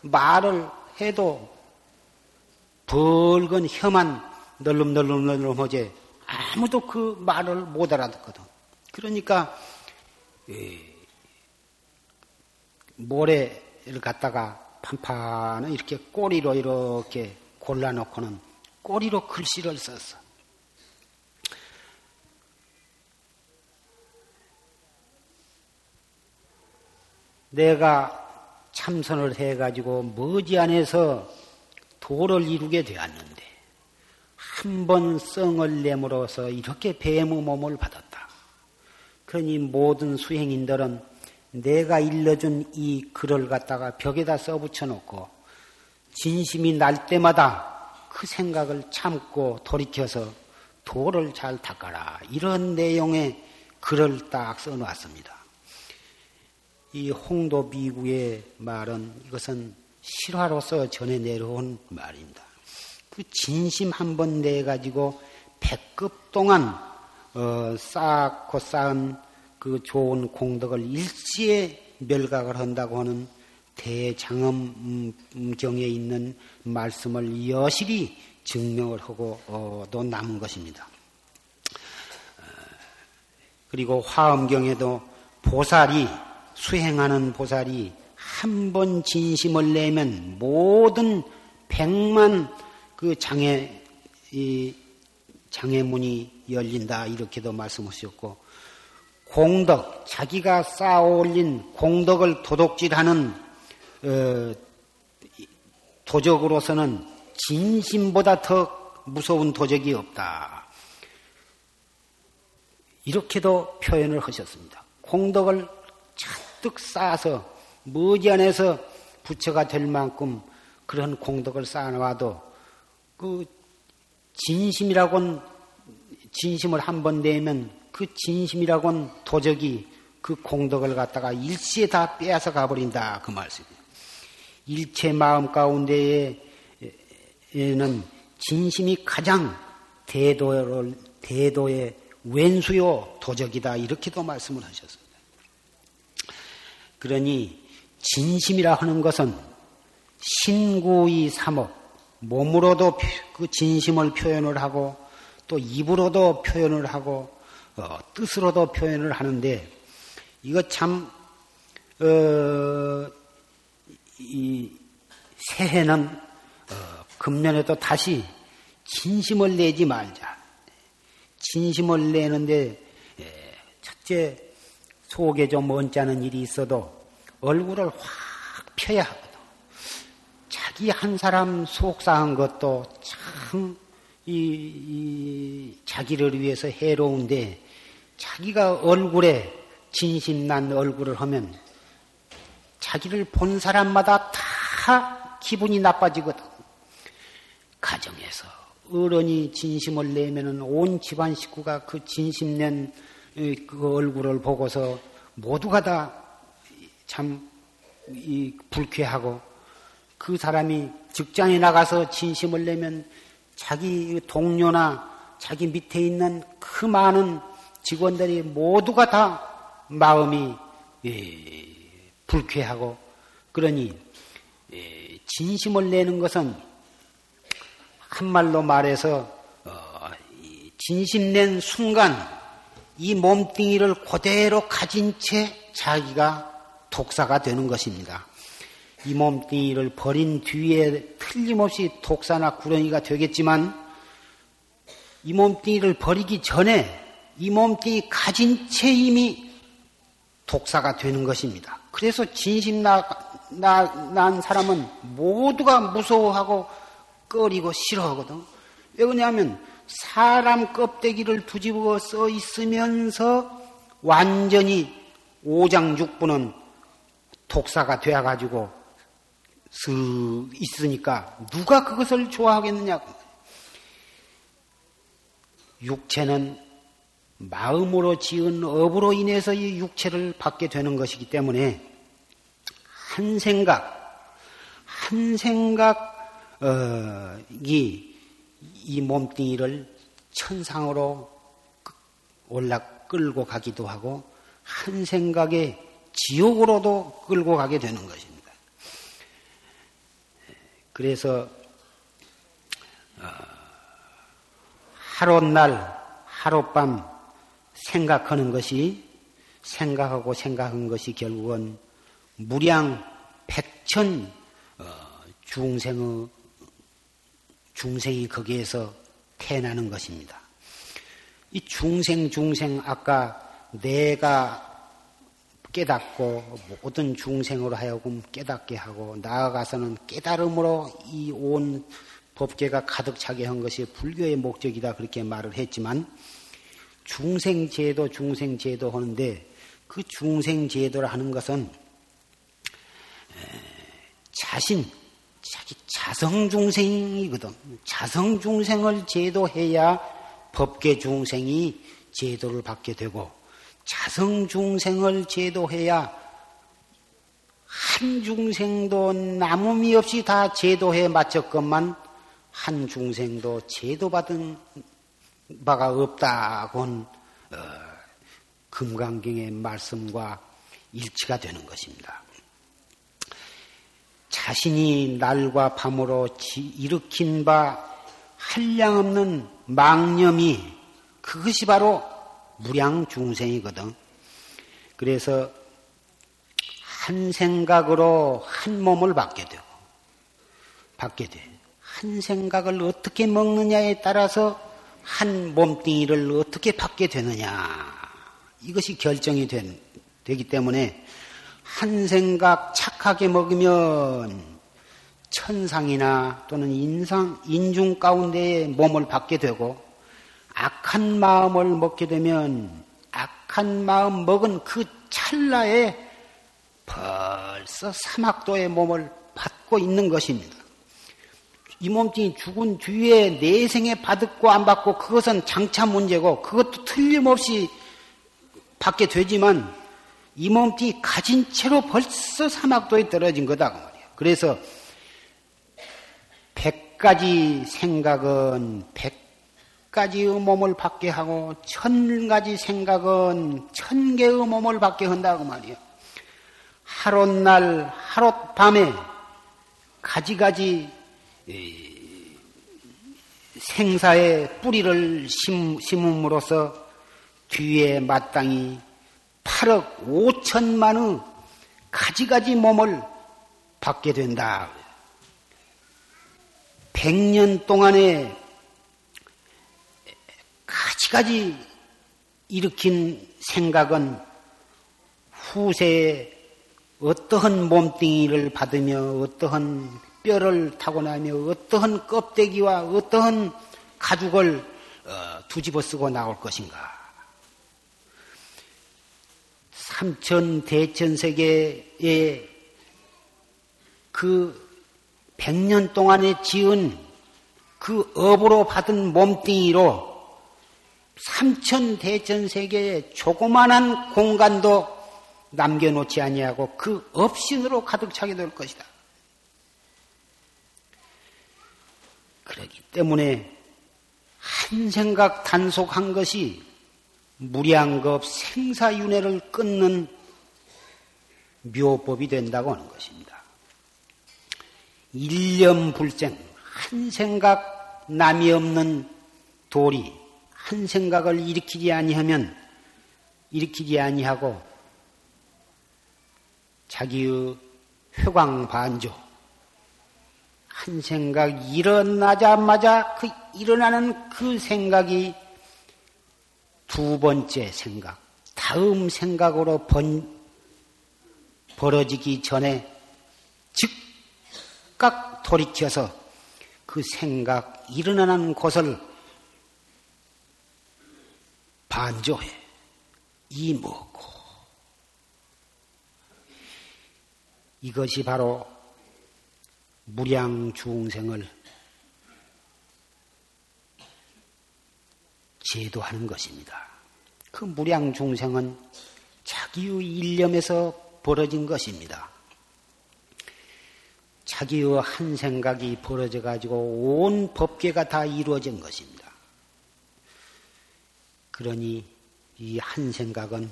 말을 해도 벌건 혀만 널름널름널름 하지 아무도 그 말을 못 알아듣거든. 그러니까 모래를 갖다가 판판을 이렇게 꼬리로 이렇게 골라놓고는 꼬리로 글씨를 썼어. 내가 참선을 해가지고 머지않아서 도를 이루게 되었는데 한 번 성을 내므로서 이렇게 뱀의 몸을 받았다. 그러니 모든 수행인들은 내가 일러준 이 글을 갖다가 벽에다 써붙여놓고 진심이 날 때마다 그 생각을 참고 돌이켜서 도를 잘 닦아라. 이런 내용의 글을 딱 써놓았습니다. 이 홍도비구의 말은 이것은 실화로서 전해 내려온 말입니다. 그 진심 한번 내가지고 100급 동안 쌓고 쌓은 그 좋은 공덕을 일시에 멸각을 한다고 하는 대장엄경에 있는 말씀을 여실히 증명을 하고 또 남은 것입니다. 그리고 화엄경에도 보살이 수행하는 보살이 한 번 진심을 내면 모든 100만 그 장애문이 열린다 이렇게도 말씀하셨고 공덕 자기가 쌓아올린 공덕을 도둑질하는 도적으로서는 진심보다 더 무서운 도적이 없다 이렇게도 표현을 하셨습니다. 공덕을 뜩 쌓아서 머지않아서 부처가 될 만큼 그런 공덕을 쌓아놔도 그 진심이라곤 진심을 한번 내면 그 진심이라곤 도적이 그 공덕을 갖다가 일시에 다 빼앗아 가버린다 그 말씀이에요. 일체 마음 가운데에는 진심이 가장 대도의 왼수요 도적이다 이렇게도 말씀을 하셨어요. 그러니 진심이라 하는 것은 신구의 삼업, 몸으로도 그 진심을 표현을 하고 또 입으로도 표현을 하고 뜻으로도 표현을 하는데 이거 참 이 새해는 금년에도 다시 진심을 내지 말자. 진심을 내는데 첫째 속에 좀 언짢은 일이 있어도 얼굴을 확 펴야 하거든. 자기 한 사람 속상한 것도 참 자기를 위해서 해로운데 자기가 얼굴에 진심 난 얼굴을 하면 자기를 본 사람마다 다 기분이 나빠지거든. 가정에서 어른이 진심을 내면은 온 집안 식구가 그 진심 낸 그 얼굴을 보고서 모두가 다 참 불쾌하고 그 사람이 직장에 나가서 진심을 내면 자기 동료나 자기 밑에 있는 그 많은 직원들이 모두가 다 마음이 불쾌하고 그러니 진심을 내는 것은 한말로 말해서 진심 낸 순간 이 몸뚱이를 그대로 가진 채 자기가 독사가 되는 것입니다. 이 몸뚱이를 버린 뒤에 틀림없이 독사나 구렁이가 되겠지만 이 몸뚱이를 버리기 전에 이 몸뚱이 가진 채 이미 독사가 되는 것입니다. 그래서 진심 난 사람은 모두가 무서워하고 꺼리고 싫어하거든. 왜 그러냐면 사람 껍데기를 두집어 써 있으면서 완전히 오장육부는 독사가 되어가지고 있으니까 누가 그것을 좋아하겠느냐고. 육체는 마음으로 지은 업으로 인해서 이 육체를 받게 되는 것이기 때문에 한 생각이 이 몸뚱이를 천상으로 끌고 가기도 하고 한 생각에 지옥으로도 끌고 가게 되는 것입니다. 그래서 하룻날 하룻밤 생각하는 것이 생각한 것이 결국은 무량 백천 중생이 거기에서 태어나는 것입니다. 이 중생 아까 내가 깨닫고 모든 중생으로 하여금 깨닫게 하고 나아가서는 깨달음으로 이 온 법계가 가득 차게 한 것이 불교의 목적이다 그렇게 말을 했지만 중생제도 하는데 그 중생제도를 하는 것은 자기 자성중생이거든. 자성중생을 제도해야 법계중생이 제도를 받게 되고 자성중생을 제도해야 한 중생도 남음이 없이 다 제도해 마쳤건만 한 중생도 제도받은 바가 없다곤 금강경의 말씀과 일치가 되는 것입니다. 자신이 날과 밤으로 일으킨 바 한량없는 망념이 그것이 바로 무량중생이거든. 그래서 한 생각으로 한 몸을 받게 돼. 한 생각을 어떻게 먹느냐에 따라서 한 몸뚱이를 어떻게 받게 되느냐 이것이 결정이 되기 때문에 한 생각 착하게 먹으면 천상이나 또는 인중 가운데에 몸을 받게 되고 악한 마음을 먹게 되면 악한 마음 먹은 그 찰나에 벌써 사막도의 몸을 받고 있는 것입니다. 이 몸뚱이 죽은 뒤에 내생에 받고 안 받고 그것은 장차 문제고 그것도 틀림없이 받게 되지만 이 몸뚱이 가진 채로 벌써 사막도에 떨어진 거다 그 말이에요. 그래서 100가지 생각은 100가지의 몸을 받게 하고 1000가지 생각은 1000개의 몸을 받게 한다 그 말이에요. 하룻날 하룻밤에 가지가지 생사의 뿌리를 심음으로써 뒤에 마땅히 8억 5천만의 가지가지 몸을 받게 된다. 100년 동안에 가지가지 일으킨 생각은 후세에 어떠한 몸뚱이를 받으며 어떠한 뼈를 타고나며 어떠한 껍데기와 어떠한 가죽을 두집어 쓰고 나올 것인가. 삼천 대천세계의 그 100년 동안에 지은 그 업으로 받은 몸뚱이로 삼천 대천세계의 조그만한 공간도 남겨놓지 아니하고 그 업신으로 가득 차게 될 것이다. 그렇기 때문에 한 생각 단속한 것이 무량겁 생사윤회를 끊는 묘법이 된다고 하는 것입니다. 일념불생, 한 생각 남이 없는 도리, 한 생각을 일으키지 아니하고 자기의 회광반조, 한 생각 일어나자마자 그 일어나는 그 생각이 두 번째 생각, 다음 생각으로 벌어지기 전에 즉각 돌이켜서 그 생각 일어나는 곳을 반조해 이먹고, 이것이 바로 무량중생을 제도하는 것입니다. 그 무량중생은 자기의 일념에서 벌어진 것입니다. 자기의 한 생각이 벌어져 가지고 온 법계가 다 이루어진 것입니다. 그러니 이 한 생각은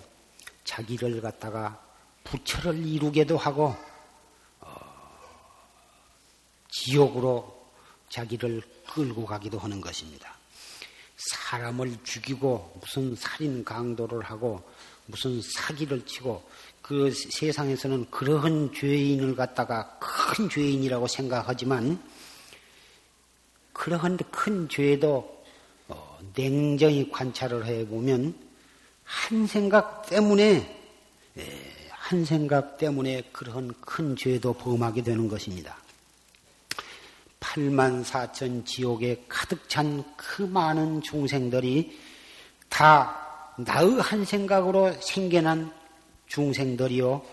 자기를 갖다가 부처를 이루게도 하고 지옥으로 자기를 끌고 가기도 하는 것입니다. 사람을 죽이고 무슨 살인 강도를 하고 무슨 사기를 치고, 그 세상에서는 그러한 죄인을 갖다가 큰 죄인이라고 생각하지만, 그러한 큰 죄도 냉정히 관찰을 해보면 한 생각 때문에 그러한 큰 죄도 범하게 되는 것입니다. 84,000 지옥에 가득 찬 그 많은 중생들이 다 나의 한 생각으로 생겨난 중생들이요,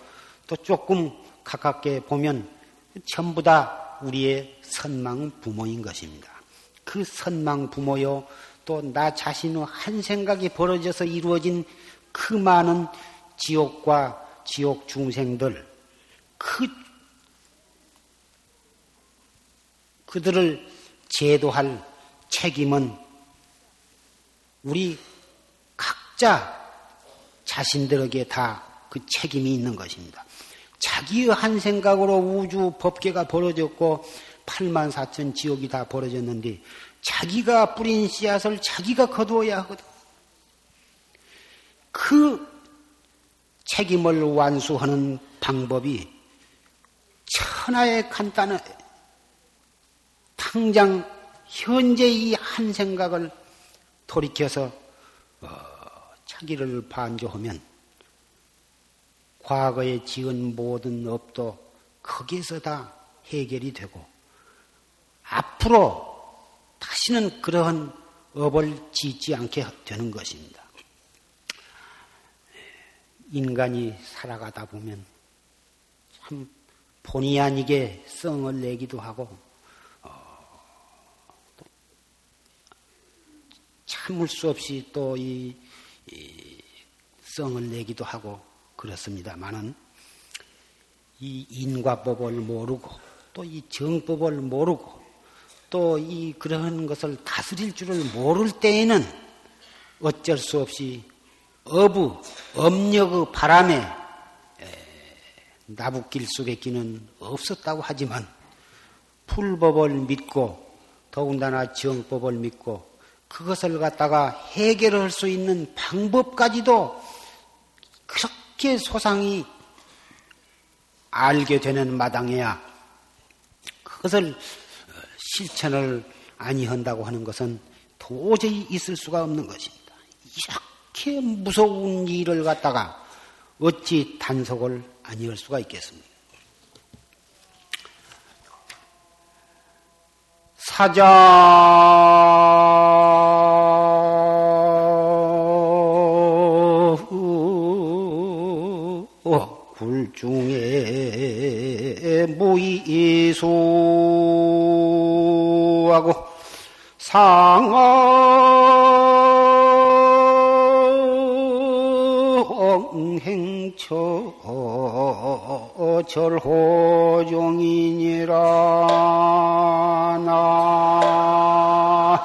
또 조금 가깝게 보면 전부 다 우리의 선망 부모인 것입니다. 그 선망 부모요, 또 나 자신의 한 생각이 벌어져서 이루어진 그 많은 지옥과 지옥 중생들, 그들을 제도할 책임은 우리 각자 자신들에게 다 그 책임이 있는 것입니다. 자기의 한 생각으로 우주 법계가 벌어졌고 84,000 지옥이 다 벌어졌는데, 자기가 뿌린 씨앗을 자기가 거두어야 하거든. 그 책임을 완수하는 방법이 천하에 간단해. 당장 현재 이 한 생각을 돌이켜서 자기를 반조하면 과거에 지은 모든 업도 거기에서 다 해결이 되고, 앞으로 다시는 그러한 업을 짓지 않게 되는 것입니다. 인간이 살아가다 보면 참 본의 아니게 성을 내기도 하고, 참을 수 없이 또 이 성을 내기도 하고 그렇습니다만은, 이 인과법을 모르고 또 이 정법을 모르고 또 이 그러한 것을 다스릴 줄을 모를 때에는 어쩔 수 없이 업력의 바람에 나부길 속에 끼는 없었다고 하지만, 불법을 믿고 더군다나 정법을 믿고 그것을 갖다가 해결할 수 있는 방법까지도 그렇게 소상히 알게 되는 마당에야 그것을 실천을 아니한다고 하는 것은 도저히 있을 수가 없는 것입니다. 이렇게 무서운 일을 갖다가 어찌 단속을 아니할 수가 있겠습니까? 굴중에 무이수하고 상어행처 절호종이니라 나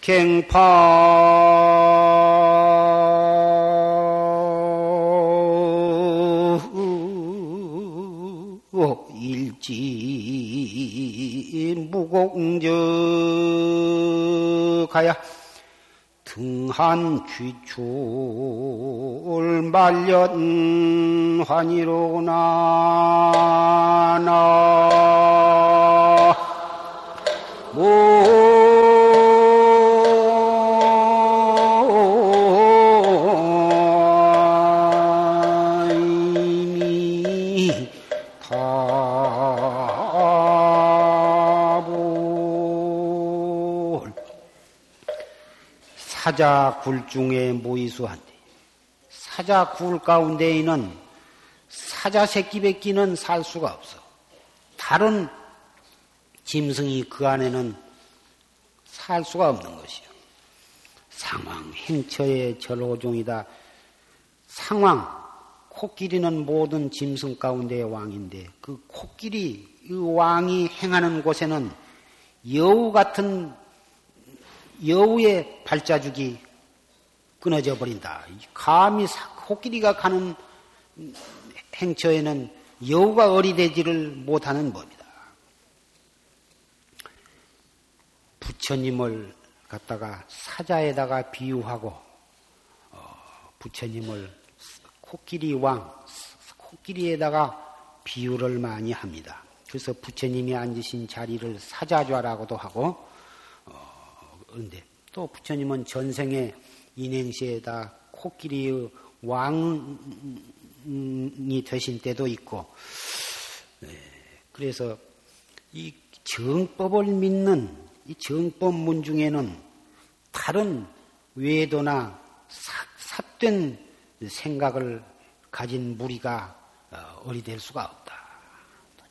갱파 지 무공적하야 등한 귀출 말년 환이로나 나 모 사자굴 중에 모이수한데 사자굴 가운데에는 사자 새끼밖에는 살 수가 없어. 다른 짐승이 그 안에는 살 수가 없는 것이요. 상황 행처의 절호종이다. 상황 코끼리는 모든 짐승 가운데의 왕인데 그 코끼리 그 왕이 행하는 곳에는 여우 같은 여우의 발자죽이 끊어져 버린다. 감히 코끼리가 가는 행처에는 여우가 어리되지를 못하는 법이다. 부처님을 갖다가 사자에다가 비유하고 부처님을 코끼리 왕, 코끼리에다가 비유를 많이 합니다. 그래서 부처님이 앉으신 자리를 사자좌라고도 하고 그런데 또 부처님은 전생에 인행시에다 코끼리의 왕이 되신 때도 있고 그래서 이 정법을 믿는 이 정법문 중에는 다른 외도나 삿된 생각을 가진 무리가 어리될 수가 없다.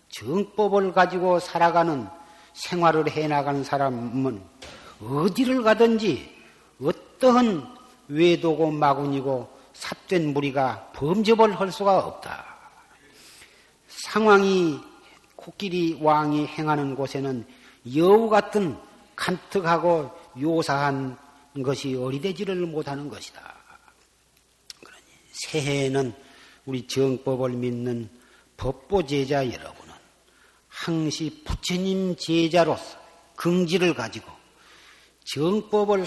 정법을 가지고 살아가는 생활을 해나가는 사람은 어디를 가든지 어떠한 외도고 마군이고 삿된 무리가 범접을 할 수가 없다. 상황이 코끼리 왕이 행하는 곳에는 여우 같은 간특하고 요사한 것이 어리되지를 못하는 것이다. 그러니 새해에는 우리 정법을 믿는 법보 제자 여러분은 항시 부처님 제자로서 긍지를 가지고 정법을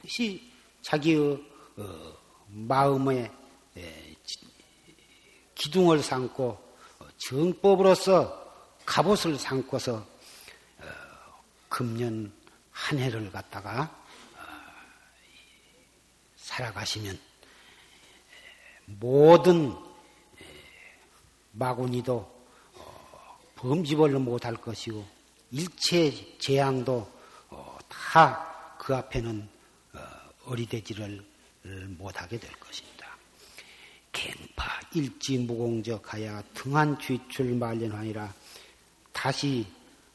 항시 자기의 마음에 기둥을 삼고 정법으로서 갑옷을 삼고서 금년 한 해를 갖다가 살아가시면 모든 마구니도 범집을 못할 것이고 일체 재앙도 다 그 앞에는 어리되지를 못하게 될 것입니다. 갱파 일지무공적하야 등한 쥐출말년환이라 다시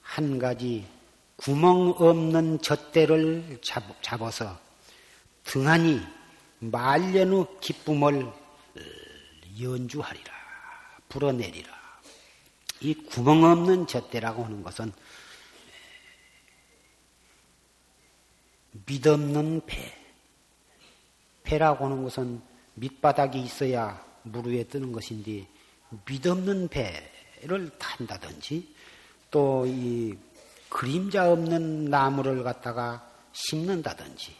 한 가지 구멍 없는 젖대를 잡아서 등한히 말년의 기쁨을 연주하리라 불어내리라. 이 구멍 없는 젖대라고 하는 것은 믿없는 배. 배라고 하는 것은 밑바닥이 있어야 물 위에 뜨는 것인데 믿없는 배를 탄다든지 또 이 그림자 없는 나무를 갖다가 심는다든지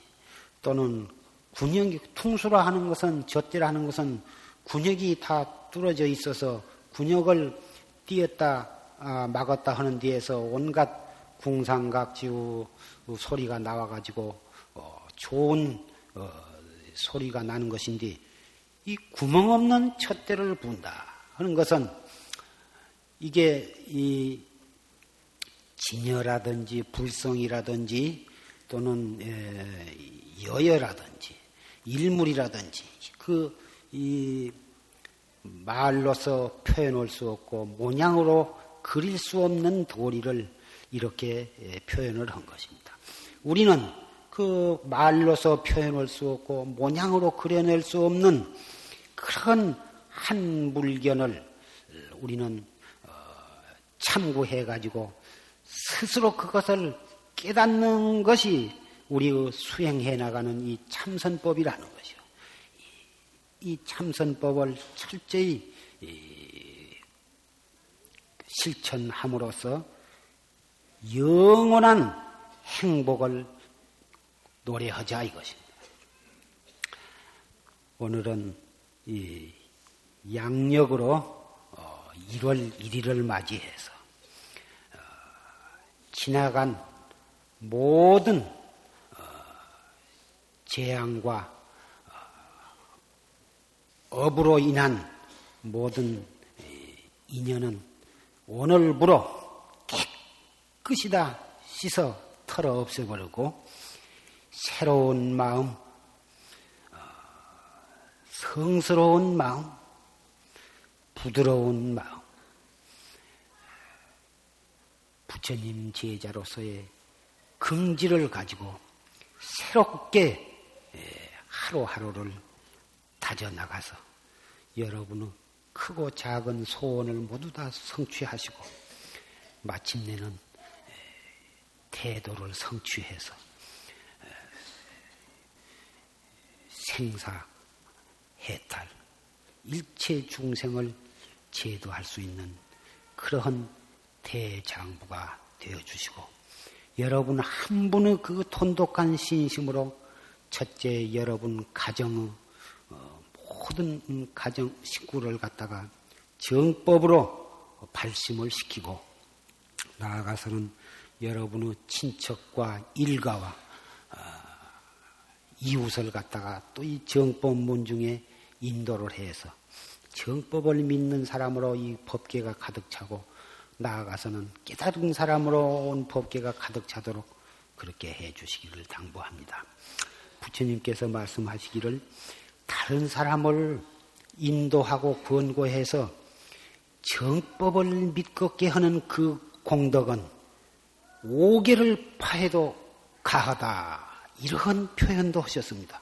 또는 군역이 퉁수라 하는 것은 젖대라 하는 것은 군역이 다 뚫어져 있어서 군역을 띄었다 막았다 하는 데에서 온갖 궁상각지우 소리가 나와가지고 좋은 소리가 나는 것인데 이 구멍 없는 촛대를 분다 하는 것은 이게 이 진여라든지 불성이라든지 또는 여여라든지 일물이라든지 그 이 말로서 표현할 수 없고 모양으로 그릴 수 없는 도리를 이렇게 표현을 한 것입니다. 우리는 그 말로서 표현할 수 없고 모양으로 그려낼 수 없는 그런 한 물견을 우리는 참고해 가지고 스스로 그것을 깨닫는 것이 우리의 수행해 나가는 이 참선법이라는 것이요. 이 참선법을 철저히 실천함으로써 영원한 행복을 노래하자 이것입니다. 오늘은 이 양력으로 1월 1일을 맞이해서 지나간 모든 재앙과 업으로 인한 모든 인연은 오늘부로 깨끗이 다 씻어 털어 없애버리고 새로운 마음, 성스러운 마음, 부드러운 마음, 부처님 제자로서의 긍지를 가지고 새롭게 하루하루를 다져나가서 여러분의 크고 작은 소원을 모두 다 성취하시고 마침내는 태도를 성취해서 생사, 해탈, 일체 중생을 제도할 수 있는 그러한 대장부가 되어주시고 여러분 한 분의 그 돈독한 신심으로 첫째 여러분 가정의 모든 가정 식구를 갖다가 정법으로 발심을 시키고 나아가서는 여러분의 친척과 일가와 이웃을 갖다가 또 이 정법문 중에 인도를 해서 정법을 믿는 사람으로 이 법계가 가득 차고 나아가서는 깨달은 사람으로 온 법계가 가득 차도록 그렇게 해주시기를 당부합니다. 부처님께서 말씀하시기를 다른 사람을 인도하고 권고해서 정법을 믿게 하는 그 공덕은 오계를 파해도 가하다 이러한 표현도 하셨습니다.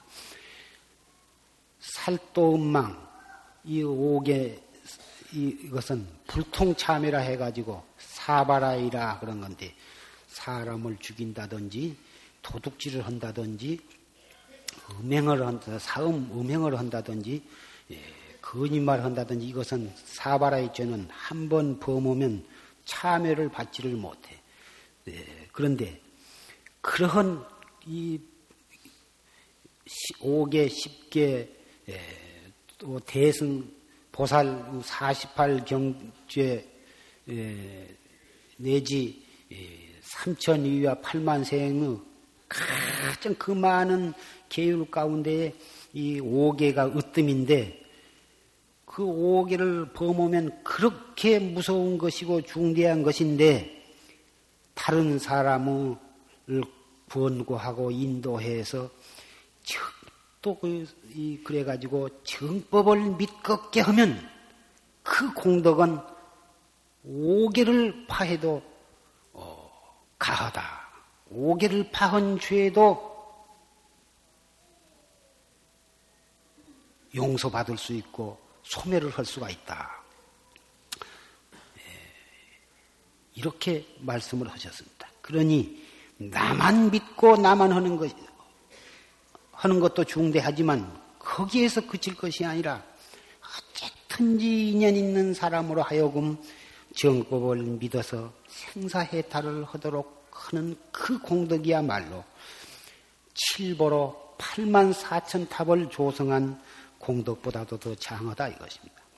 살도음망 이 오계 이것은 불통참이라 해가지고 사바라이라 그런 건데 사람을 죽인다든지 도둑질을 한다든지 음행을 한다, 사음 음행을 한다든지 거짓말을 한다든지 이것은 사바라의 죄는 한 번 범하면 참회를 받지를 못해. 그런데 그러한 이 5개, 10개 또 대승 보살 48경죄 내지 3천위와 8만생의 가장 그 많은 계율 가운데 이 5개가 으뜸인데 그 5개를 범하면 그렇게 무서운 것이고 중대한 것인데 다른 사람을 권고하고 인도해서 또 그래가지고 정법을 믿게 하면 그 공덕은 5개를 파해도 가하다. 5개를 파한 죄도 용서받을 수 있고 소멸을 할 수가 있다. 이렇게 말씀을 하셨습니다. 그러니 나만 믿고 나만 하는 것도 중대하지만 거기에서 그칠 것이 아니라 어쨌든지 인연 있는 사람으로 하여금 정법을 믿어서 생사해탈을 하도록 하는 그 공덕이야말로 7보로 8만 4천 탑을 조성한 공덕보다도 더 장하다 이것입니다.